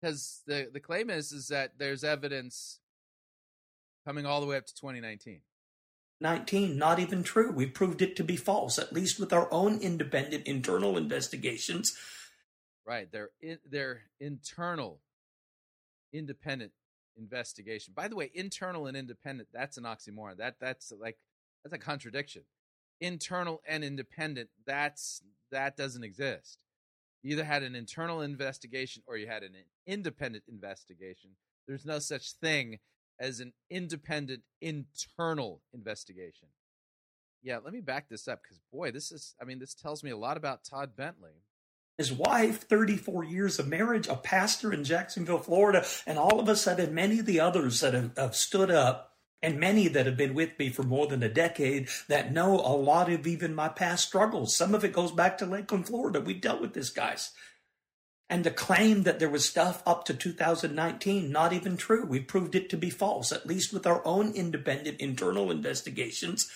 Because the claim is that there's evidence coming all the way up to 2019. Not even true. We proved it to be false, at least with our own independent internal investigations. Right, their internal, independent investigation. By the way, internal and independent—that's an oxymoron. That's a contradiction. Internal and independent—that doesn't exist. You either had an internal investigation or you had an independent investigation. There's no such thing as an independent internal investigation. Yeah, let me back this up because, boy, this tells me a lot about Todd Bentley. His wife, 34 years of marriage, a pastor in Jacksonville, Florida, and all of a sudden, many of the others that have stood up, and many that have been with me for more than a decade that know a lot of even my past struggles. Some of it goes back to Lakeland, Florida. We dealt with this, guys. And the claim that there was stuff up to 2019, not even true. We proved it to be false, at least with our own independent internal investigations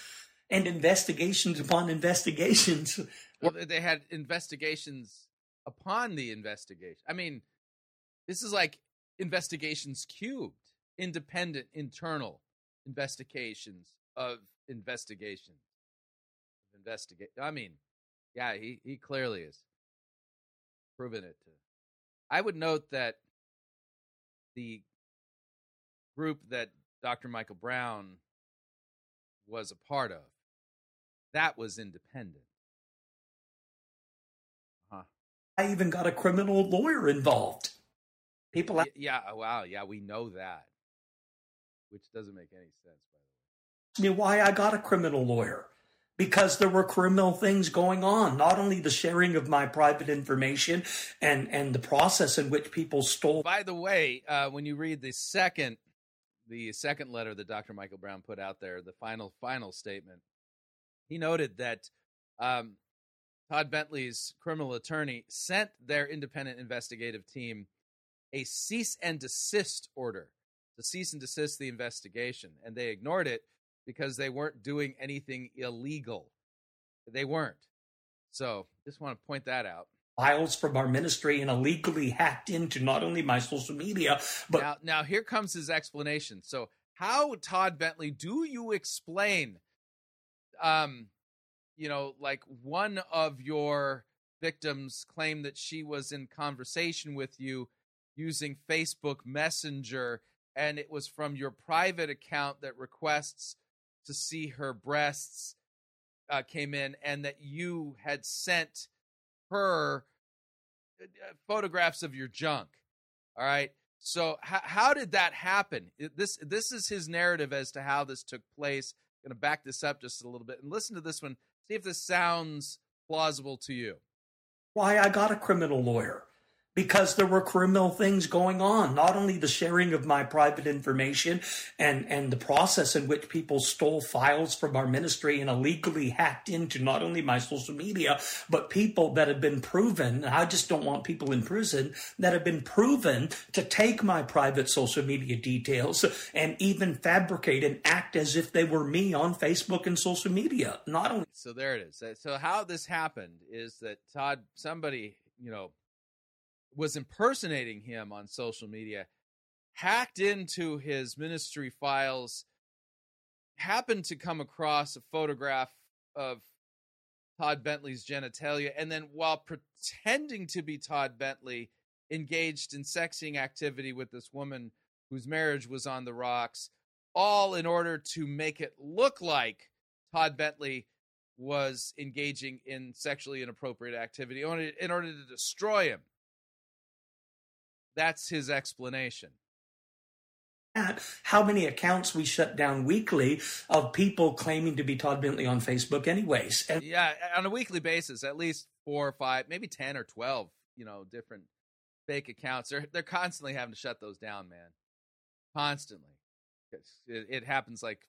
and investigations upon investigations. Well, they had investigations upon the investigation. I mean, this is like investigations cubed, independent, internal investigations of investigations. I mean, yeah, he clearly is proven it to. I would note that the group that Dr. Michael Brown was a part of, that was independent. I even got a criminal lawyer involved. People, yeah, wow, yeah, we know that, which doesn't make any sense, by the way. I mean, why I got a criminal lawyer? Because there were criminal things going on. Not only the sharing of my private information and the process in which people stole. By the way, when you read the second letter that Dr. Michael Brown put out there, the final statement, he noted that. Todd Bentley's criminal attorney sent their independent investigative team a cease and desist order to cease and desist the investigation, and they ignored it because they weren't doing anything illegal. They weren't. So just want to point that out. Files from our ministry and illegally hacked into not only my social media, but... Now here comes his explanation. So how, Todd Bentley, do you explain... you know, like one of your victims claimed that she was in conversation with you using Facebook Messenger, and it was from your private account that requests to see her breasts came in, and that you had sent her photographs of your junk. All right. So how did that happen? This is his narrative as to how this took place. I'm going to back this up just a little bit and listen to this one. See if this sounds plausible to you. Why I got a criminal lawyer. because there were criminal things going on, not only the sharing of my private information and the process in which people stole files from our ministry and illegally hacked into not only my social media, but people that have been proven, and I just don't want people in prison, that have been proven to take my private social media details and even fabricate and act as if they were me on Facebook and social media. Not only. So there it is. So how this happened is that Todd, somebody, you know, was impersonating him on social media, hacked into his ministry files, happened to come across a photograph of Todd Bentley's genitalia, and then while pretending to be Todd Bentley, engaged in sexting activity with this woman whose marriage was on the rocks, all in order to make it look like Todd Bentley was engaging in sexually inappropriate activity in order to destroy him. That's his explanation. How many accounts we shut down weekly of people claiming to be Todd Bentley on Facebook anyways. And yeah, on a weekly basis, at least 4 or 5, maybe 10 or 12, you know, different fake accounts. They're constantly having to shut those down, man. Constantly. It happens like,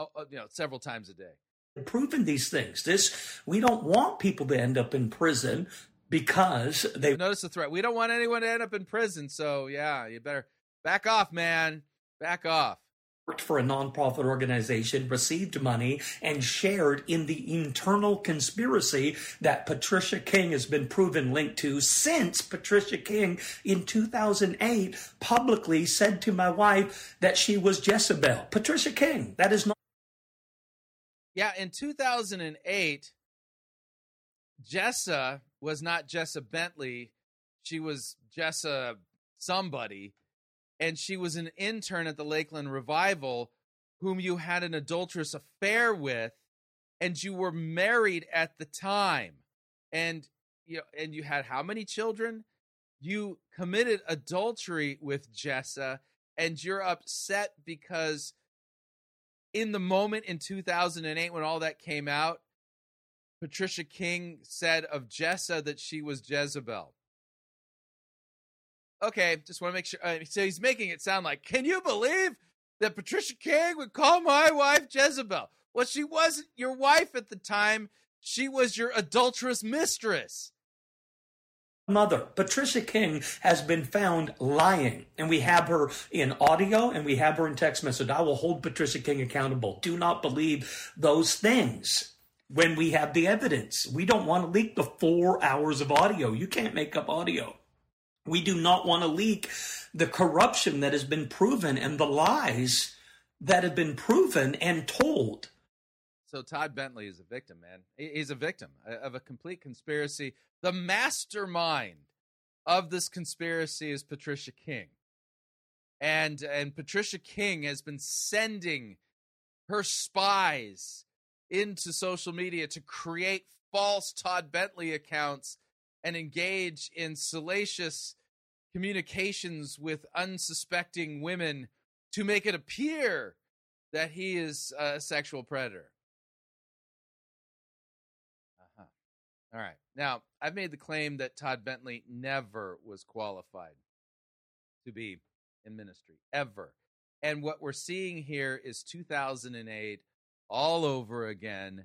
you know, several times a day. Proven these things. We don't want people to end up in prison. Because they notice the threat. We don't want anyone to end up in prison. So yeah, you better back off, man. Back off. Worked for a nonprofit organization, received money, and shared in the internal conspiracy that Patricia King has been proven linked to since Patricia King in 2008 publicly said to my wife that she was Jezebel. Patricia King. That is not. Yeah, in 2008, Jessa was not Jessa Bentley. She was Jessa somebody. And she was an intern at the Lakeland Revival whom you had an adulterous affair with, and you were married at the time. And you had how many children? You committed adultery with Jessa, and you're upset because in the moment in 2008 when all that came out, Patricia King said of Jessa that she was Jezebel. Okay, just want to make sure. So he's making it sound like, can you believe that Patricia King would call my wife Jezebel? Well, she wasn't your wife at the time. She was your adulterous mistress. Mother, Patricia King has been found lying, and we have her in audio and we have her in text message. I will hold Patricia King accountable. Do not believe those things. When we have the evidence, we don't want to leak the 4 hours of audio. You can't make up audio. We do not want to leak the corruption that has been proven and the lies that have been proven and told. So Todd Bentley is a victim, man. He's a victim of a complete conspiracy. The mastermind of this conspiracy is Patricia King. And Patricia King has been sending her spies into social media to create false Todd Bentley accounts and engage in salacious communications with unsuspecting women to make it appear that he is a sexual predator. All right. Now, I've made the claim that Todd Bentley never was qualified to be in ministry, ever. And what we're seeing here is 2008 all over again,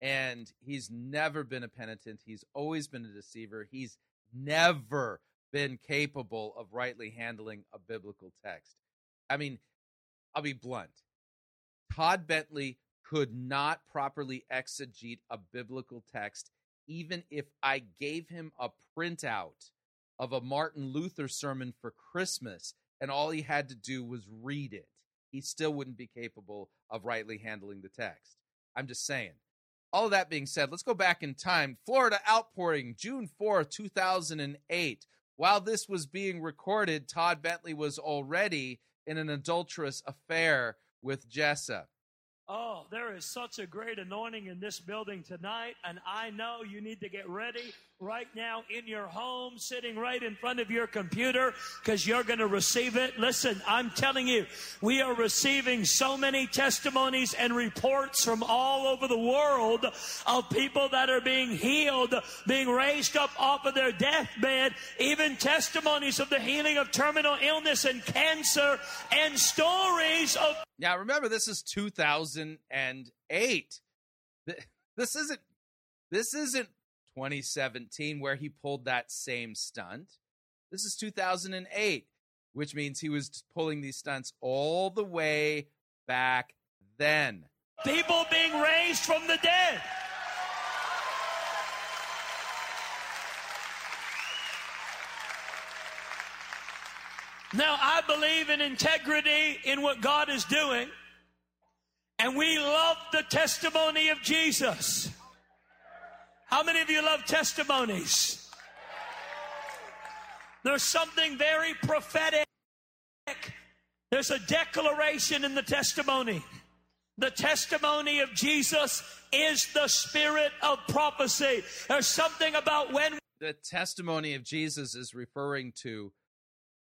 and he's never been a penitent. He's always been a deceiver. He's never been capable of rightly handling a biblical text. I mean, I'll be blunt. Todd Bentley could not properly exegete a biblical text, even if I gave him a printout of a Martin Luther sermon for Christmas, and all he had to do was read it. He still wouldn't be capable of rightly handling the text. I'm just saying. All that being said, let's go back in time. Florida outpouring, June 4, 2008. While this was being recorded, Todd Bentley was already in an adulterous affair with Jessa. Oh, there is such a great anointing in this building tonight, and I know you need to get ready right now in your home, sitting right in front of your computer, because you're going to receive it. Listen, I'm telling you, we are receiving so many testimonies and reports from all over the world of people that are being healed, being raised up off of their deathbed, even testimonies of the healing of terminal illness and cancer, and stories of... Now, remember, this is 2008. This isn't 2017 where he pulled that same stunt. This is 2008, which means he was pulling these stunts all the way back then. People being raised from the dead. Now, I believe in integrity in what God is doing, and we love the testimony of Jesus. How many of you love testimonies? There's something very prophetic. There's a declaration in the testimony. The testimony of Jesus is the spirit of prophecy. There's something about when... The testimony of Jesus is referring to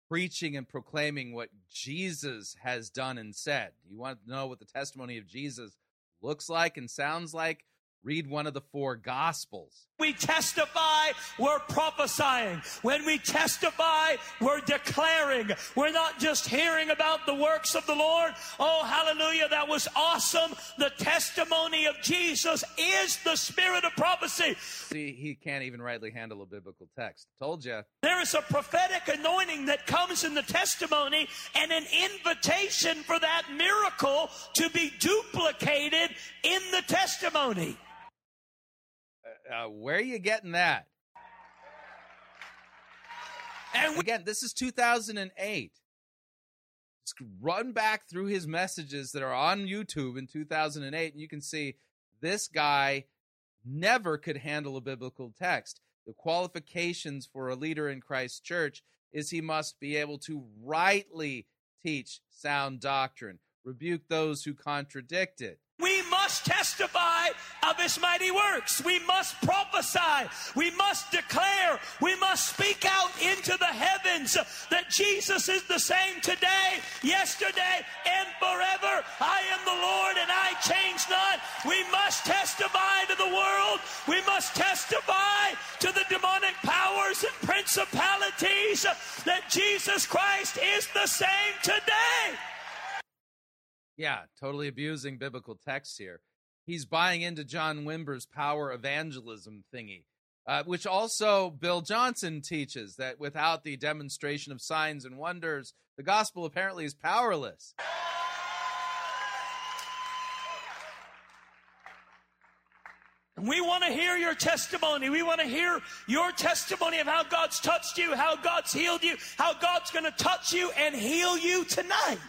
preaching and proclaiming what Jesus has done and said. You want to know what the testimony of Jesus looks like and sounds like? Read one of the four Gospels. We testify, we're prophesying. When we testify, we're declaring. We're not just hearing about the works of the Lord. Oh, hallelujah, that was awesome. The testimony of Jesus is the spirit of prophecy. See, he can't even rightly handle a biblical text. Told you. There is a prophetic anointing that comes in the testimony and an invitation for that miracle to be duplicated in the testimony. Where are you getting that? And again, this is 2008. Just run back through his messages that are on YouTube in 2008, and you can see this guy never could handle a biblical text. The qualifications for a leader in Christ's church is he must be able to rightly teach sound doctrine, rebuke those who contradict it. We must testify of his mighty works. We must prophesy. We must declare. We must speak out into the heavens that Jesus is the same today, yesterday, and forever. I am the Lord and I change not. We must testify to the world. We must testify to the demonic powers and principalities that Jesus Christ is the same today. Yeah, totally abusing biblical texts here. He's buying into John Wimber's power evangelism thingy, which also Bill Johnson teaches, that without the demonstration of signs and wonders, the gospel apparently is powerless. We want to hear your testimony. We want to hear your testimony of how God's touched you, how God's healed you, how God's going to touch you and heal you tonight.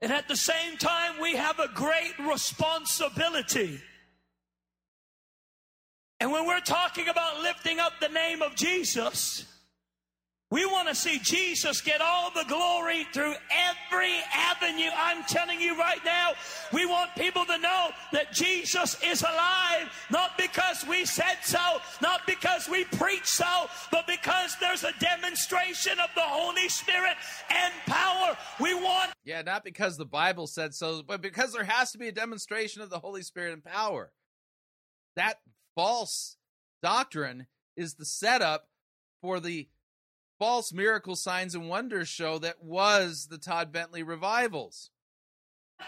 And at the same time, we have a great responsibility. And when we're talking about lifting up the name of Jesus, we want to see Jesus get all the glory through every avenue. I'm telling you right now, we want people to know that Jesus is alive, not because we said so, not because we preach so, but because there's a demonstration of the Holy Spirit and power. We want... Yeah, not because the Bible said so, but because there has to be a demonstration of the Holy Spirit and power. That false doctrine is the setup for the false miracle signs and wonders show that was the Todd Bentley revivals.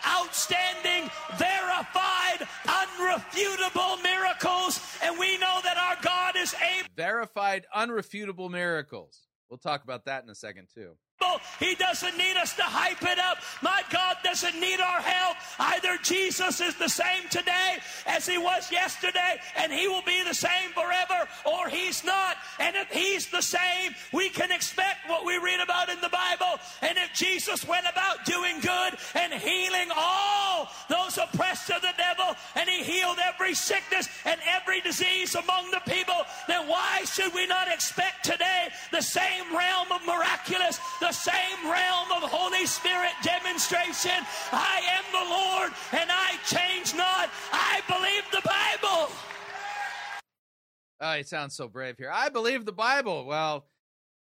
Outstanding, verified, unrefutable miracles, and we know that our God is able. Verified, unrefutable miracles. We'll talk about that in a second, too. He doesn't need us to hype it up. My God doesn't need our help. Either Jesus is the same today as he was yesterday, and he will be the same forever, or he's not. And if he's the same, we can expect what we read about in the Bible. And if Jesus went about doing good and healing all those oppressed of the devil, and he healed every sickness and every disease among the people, then why should we not expect today the same realm of miraculous, the same realm of Holy Spirit demonstration? I am the Lord and I change not. I believe the Bible. Oh, he sounds so brave here. I believe the Bible. Well,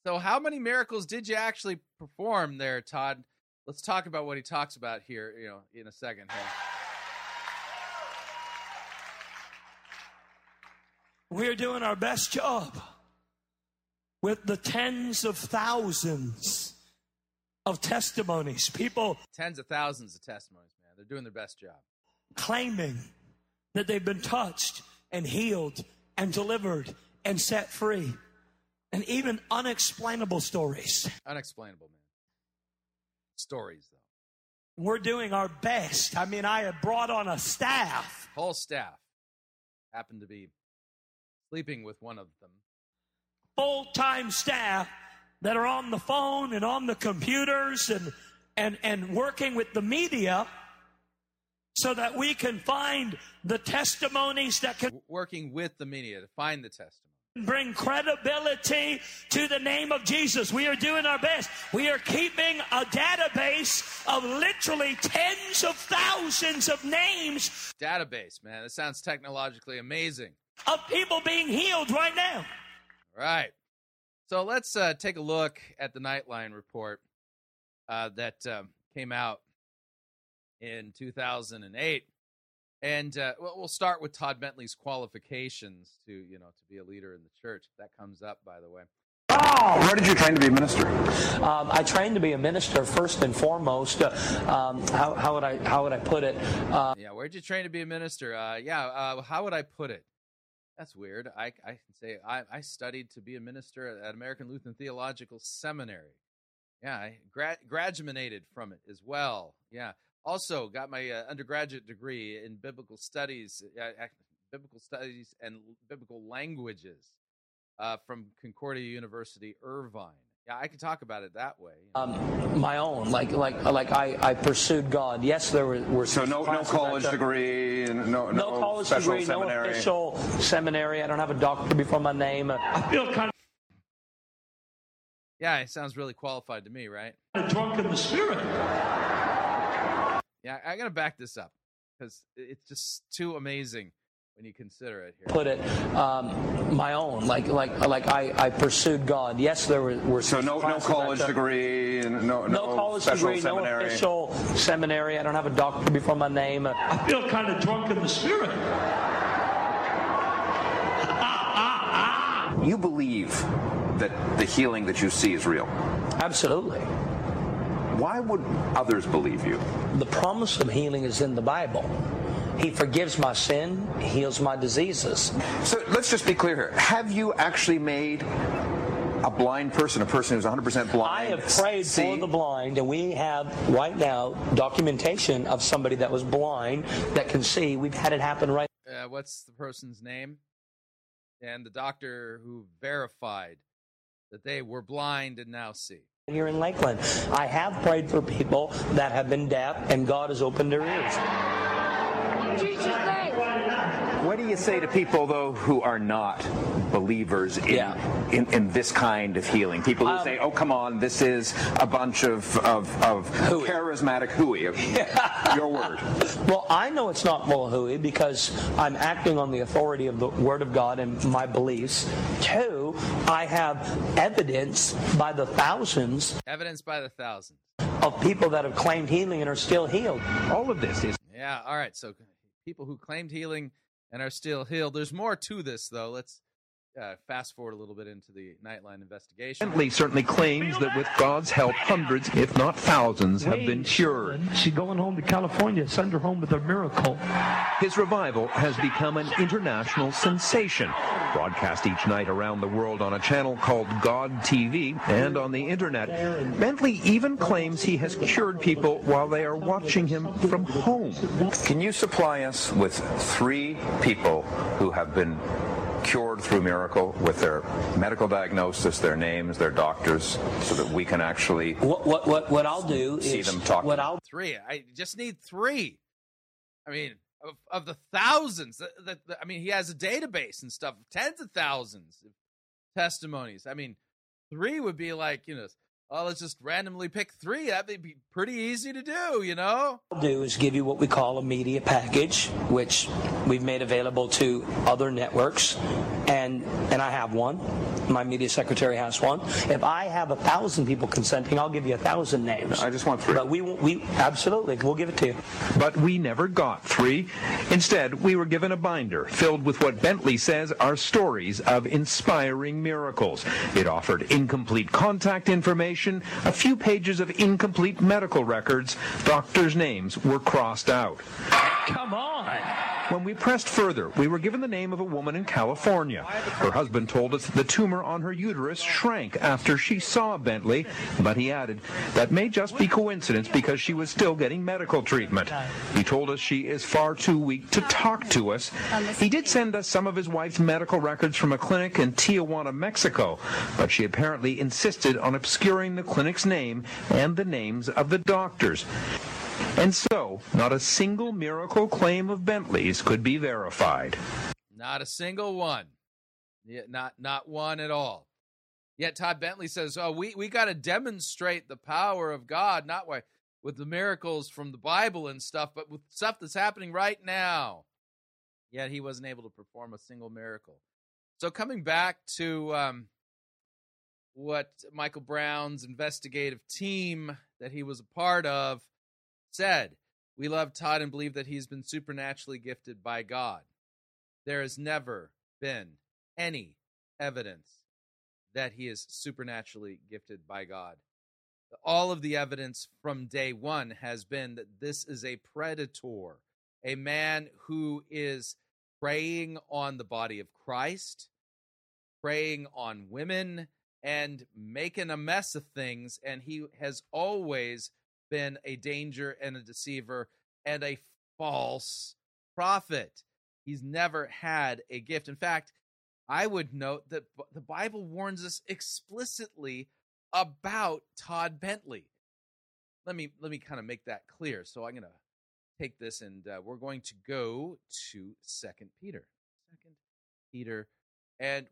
so how many miracles did you actually perform there, Todd? Let's talk about what he talks about here, in a second. Here. We're doing our best job with the tens of thousands of testimonies. People. Tens of thousands of testimonies, man. They're doing their best job. Claiming that they've been touched and healed and delivered and set free. And even unexplainable stories. Unexplainable, man. Stories, though. We're doing our best. I mean, I have brought on a staff. Whole staff. Happened to be sleeping with one of them. Full-time staff that are on the phone and on the computers and working with the media so that we can find the testimonies that can... Working with the media to find the testimony. Bring credibility to the name of Jesus. We are doing our best. We are keeping a database of literally tens of thousands of names. Database, man. That sounds technologically amazing. Of people being healed right now. All right. So let's take a look at the Nightline report that came out in 2008. And we'll start with Todd Bentley's qualifications to be a leader in the church. That comes up, by the way. Oh, where did you train to be a minister? I trained to be a minister first and foremost. How would I put it? Where did you train to be a minister? How would I put it? That's weird. I can say I studied to be a minister at American Lutheran Theological Seminary. Yeah, I graduated from it as well. Yeah. Also, got my undergraduate degree in biblical studies and biblical languages from Concordia University, Irvine. Yeah, I can talk about it that way. My own, I pursued God. Yes, there were so no college degree, no college degree, seminary. No official seminary. I don't have a doctor before my name. I feel kind of... Yeah, it sounds really qualified to me, right? I'm drunk in the spirit. Yeah, I got to back this up because it's just too amazing when you consider it here. Put it my own, I pursued God. Yes, there were so no college degree, no college degree, seminary. No official seminary. I don't have a doctor before my name. I feel kind of drunk in the spirit. You believe that the healing that you see is real? Absolutely. Why would others believe you? The promise of healing is in the Bible. He forgives my sin, heals my diseases. So let's just be clear here. Have you actually made a blind person, a person who's 100% blind? I have prayed for the blind, and we have right now documentation of somebody that was blind that can see. We've had it happen right now. What's the person's name? And the doctor who verified that they were blind and now see. Here in Lakeland, I have prayed for people that have been deaf, and God has opened their ears. What do you say to people, though, who are not believers in this kind of healing? People who say, "Oh, come on, this is a bunch of hooey. Charismatic hooey." Your word. Well, I know it's not more hooey because I'm acting on the authority of the Word of God and my beliefs. Two, I have evidence by the thousands. Evidence by the thousands of people that have claimed healing and are still healed. All of this is. Yeah. All right. So people who claimed healing and are still healed. There's more to this, though. Let's fast forward a little bit into the Nightline investigation. Bentley certainly claims that with God's help, hundreds, if not thousands, have been cured. She's going home to California. Send her home with a miracle. His revival has become an international sensation, broadcast each night around the world on a channel called God TV and on the Internet. Bentley even claims he has cured people while they are watching him from home. Can you supply us with 3 people who have been cured through miracle with their medical diagnosis, their names, their doctors, so that we can actually what I'll do see is them talk. 3. I just need 3. I mean, of the thousands. I mean, he has a database and stuff, tens of thousands of testimonies. I mean, three would be like, you know, well, let's just randomly pick three. That'd be pretty easy to do, you know? What we'll do is give you what we call a media package, which we've made available to other networks, and I have one. My media secretary has one. If I have 1,000 people consenting, I'll give you 1,000 names. I just want three. But we absolutely, we'll give it to you. But we never got three. Instead, we were given a binder filled with what Bentley says are stories of inspiring miracles. It offered incomplete contact information, a few pages of incomplete medical records. Doctors' names were crossed out. Come on! When we pressed further, we were given the name of a woman in California. Her husband told us the tumor on her uterus shrank after she saw Bentley, but he added, that may just be coincidence because she was still getting medical treatment. He told us she is far too weak to talk to us. He did send us some of his wife's medical records from a clinic in Tijuana, Mexico, but she apparently insisted on obscuring the clinic's name and the names of the doctors. And so, not a single miracle claim of Bentley's could be verified. Not a single one. Not one at all. Yet Todd Bentley says, oh, we got to demonstrate the power of God, not with the miracles from the Bible and stuff, but with stuff that's happening right now. Yet he wasn't able to perform a single miracle. So coming back to what Michael Brown's investigative team that he was a part of said, we love Todd and believe that he's been supernaturally gifted by God. There has never been any evidence that he is supernaturally gifted by God. All of the evidence from day one has been that this is a predator, a man who is preying on the body of Christ, preying on women, and making a mess of things, and he has always been a danger and a deceiver and a false prophet. He's never had a gift. In fact, I would note that the Bible warns us explicitly about Todd Bentley. Let me kind of make that clear. So I'm going to take this, and we're going to go to 2 Peter, and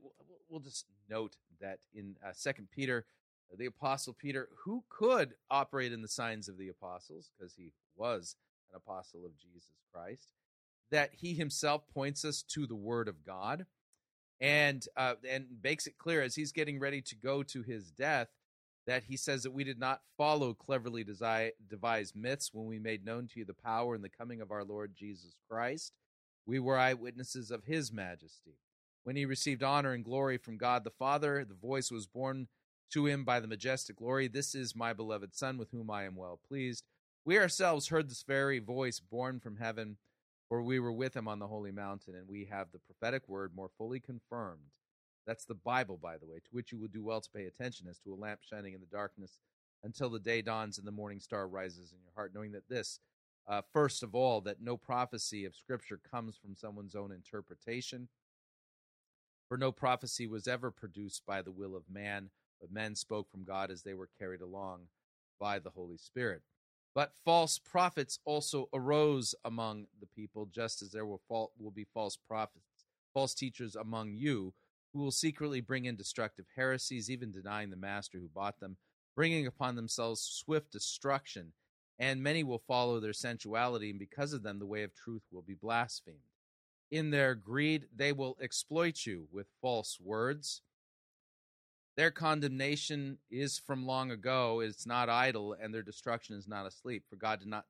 we'll just note that in 2 Peter, the Apostle Peter, who could operate in the signs of the apostles, because he was an apostle of Jesus Christ, that he himself points us to the Word of God and makes it clear as he's getting ready to go to his death that he says that we did not follow cleverly devised myths when we made known to you the power and the coming of our Lord Jesus Christ. We were eyewitnesses of his majesty. When he received honor and glory from God the Father, the voice was borne to him by the majestic glory, this is my beloved Son, with whom I am well pleased. We ourselves heard this very voice born from heaven, for we were with him on the holy mountain, and we have the prophetic word more fully confirmed. That's the Bible, by the way, to which you will do well to pay attention, as to a lamp shining in the darkness until the day dawns and the morning star rises in your heart, knowing that this, first of all, that no prophecy of Scripture comes from someone's own interpretation, for no prophecy was ever produced by the will of man, but men spoke from God as they were carried along by the Holy Spirit. But false prophets also arose among the people, just as there will be false prophets, false teachers among you, who will secretly bring in destructive heresies, even denying the master who bought them, bringing upon themselves swift destruction. And many will follow their sensuality, and because of them the way of truth will be blasphemed. In their greed they will exploit you with false words. Their condemnation is from long ago, it's not idle, and their destruction is not asleep. For God did not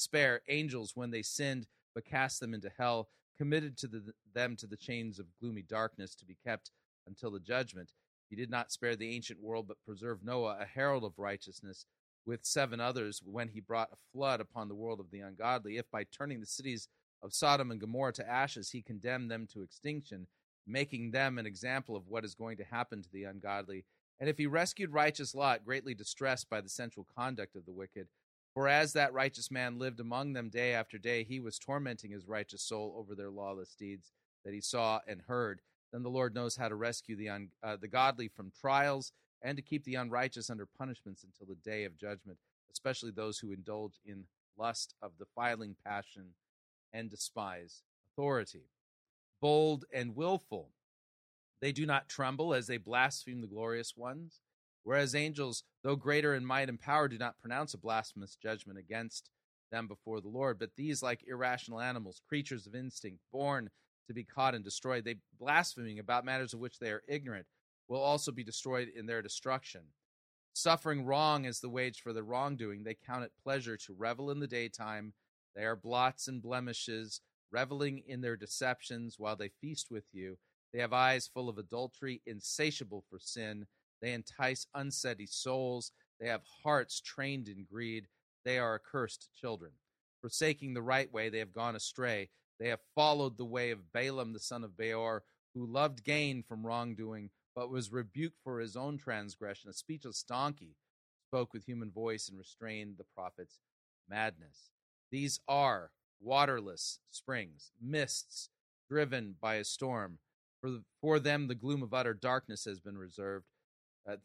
spare angels when they sinned, but cast them into hell, committed to them to the chains of gloomy darkness to be kept until the judgment. He did not spare the ancient world, but preserved Noah, a herald of righteousness, with 7 others, when he brought a flood upon the world of the ungodly. If by turning the cities of Sodom and Gomorrah to ashes, he condemned them to extinction, making them an example of what is going to happen to the ungodly. And if he rescued righteous Lot, greatly distressed by the sensual conduct of the wicked, for as that righteous man lived among them day after day, he was tormenting his righteous soul over their lawless deeds that he saw and heard. Then the Lord knows how to rescue the godly from trials, and to keep the unrighteous under punishments until the day of judgment, especially those who indulge in lust of defiling passion, and despise authority. Bold and willful, they do not tremble as they blaspheme the glorious ones, whereas angels, though greater in might and power, do not pronounce a blasphemous judgment against them before the Lord. But these, like irrational animals, creatures of instinct, born to be caught and destroyed, they, blaspheming about matters of which they are ignorant, will also be destroyed in their destruction. Suffering wrong is the wage for the wrongdoing. They count it pleasure to revel in the daytime. They are blots and blemishes, reveling in their deceptions while they feast with you. They have eyes full of adultery, insatiable for sin. They entice unsteady souls. They have hearts trained in greed. They are accursed children. Forsaking the right way, they have gone astray. They have followed the way of Balaam, the son of Beor, who loved gain from wrongdoing, but was rebuked for his own transgression. A speechless donkey spoke with human voice and restrained the prophet's madness. These are waterless springs, mists driven by a storm. For them, the gloom of utter darkness has been reserved.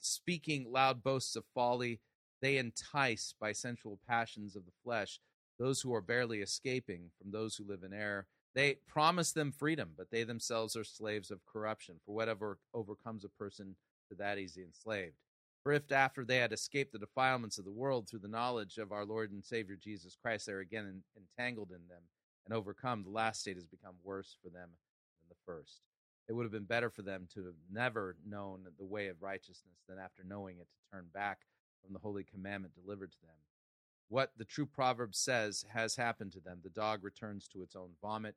Speaking loud boasts of folly, they entice by sensual passions of the flesh those who are barely escaping from those who live in error. They promise them freedom, but they themselves are slaves of corruption. For whatever overcomes a person, to that he's enslaved. For if after they had escaped the defilements of the world through the knowledge of our Lord and Savior Jesus Christ, they are again entangled in them and overcome, the last state has become worse for them than the first. It would have been better for them to have never known the way of righteousness than after knowing it to turn back from the holy commandment delivered to them. What the true proverb says has happened to them. The dog returns to its own vomit.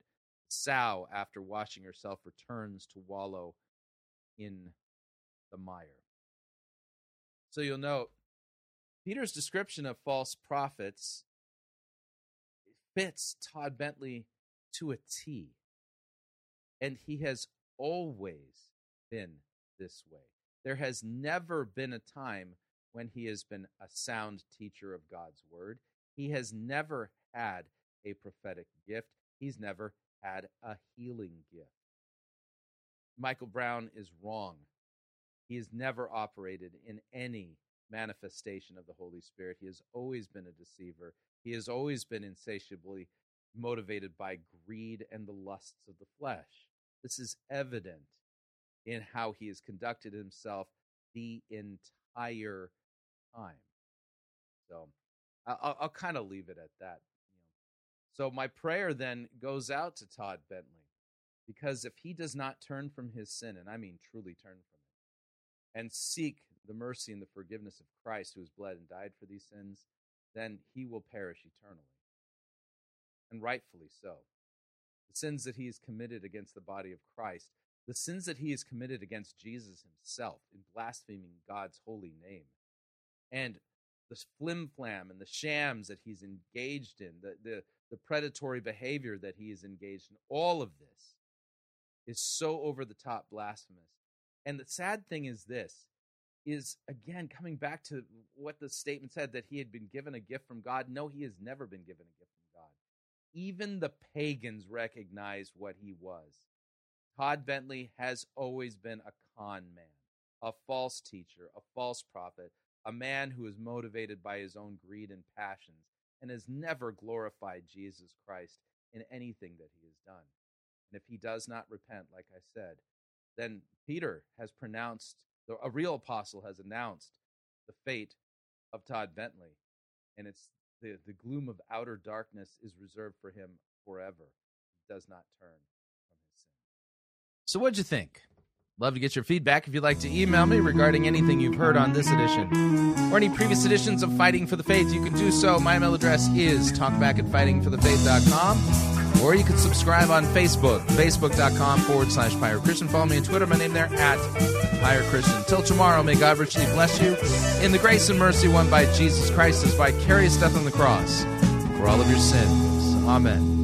The sow, after washing herself, returns to wallow in the mire. So you'll note, Peter's description of false prophets fits Todd Bentley to a T. And he has always been this way. There has never been a time when he has been a sound teacher of God's word. He has never had a prophetic gift. He's never had a healing gift. Michael Brown is wrong. He has never operated in any manifestation of the Holy Spirit. He has always been a deceiver. He has always been insatiably motivated by greed and the lusts of the flesh. This is evident in how he has conducted himself the entire time. So I'll kind of leave it at that. So my prayer then goes out to Todd Bentley, because if he does not turn from his sin, and I mean truly turn from it, and seek the mercy and the forgiveness of Christ, who has bled and died for these sins, then he will perish eternally. And rightfully so. The sins that he has committed against the body of Christ, the sins that he has committed against Jesus himself in blaspheming God's holy name, and the flim-flam and the shams that he's engaged in, the predatory behavior that he is engaged in, all of this is so over-the-top blasphemous. And the sad thing is this, is again coming back to what the statement said, that he had been given a gift from God. No, he has never been given a gift. Even the pagans recognized what he was. Todd Bentley has always been a con man, a false teacher, a false prophet, a man who is motivated by his own greed and passions, and has never glorified Jesus Christ in anything that he has done. And if he does not repent, like I said, then Peter has pronounced, a real apostle has announced the fate of Todd Bentley, and it's the gloom of outer darkness is reserved for him forever. He does not turn from his sin. So what'd you think? Love to get your feedback. If you'd like to email me regarding anything you've heard on this edition or any previous editions of Fighting for the Faith, you can do so. My email address is talkback@fightingforthefaith.com, or you can subscribe on Facebook, facebook.com/PyroChristian. Follow me on Twitter. My name there, @PyroChristian. Till tomorrow, may God richly bless you in the grace and mercy won by Jesus Christ, his vicarious death on the cross for all of your sins. Amen.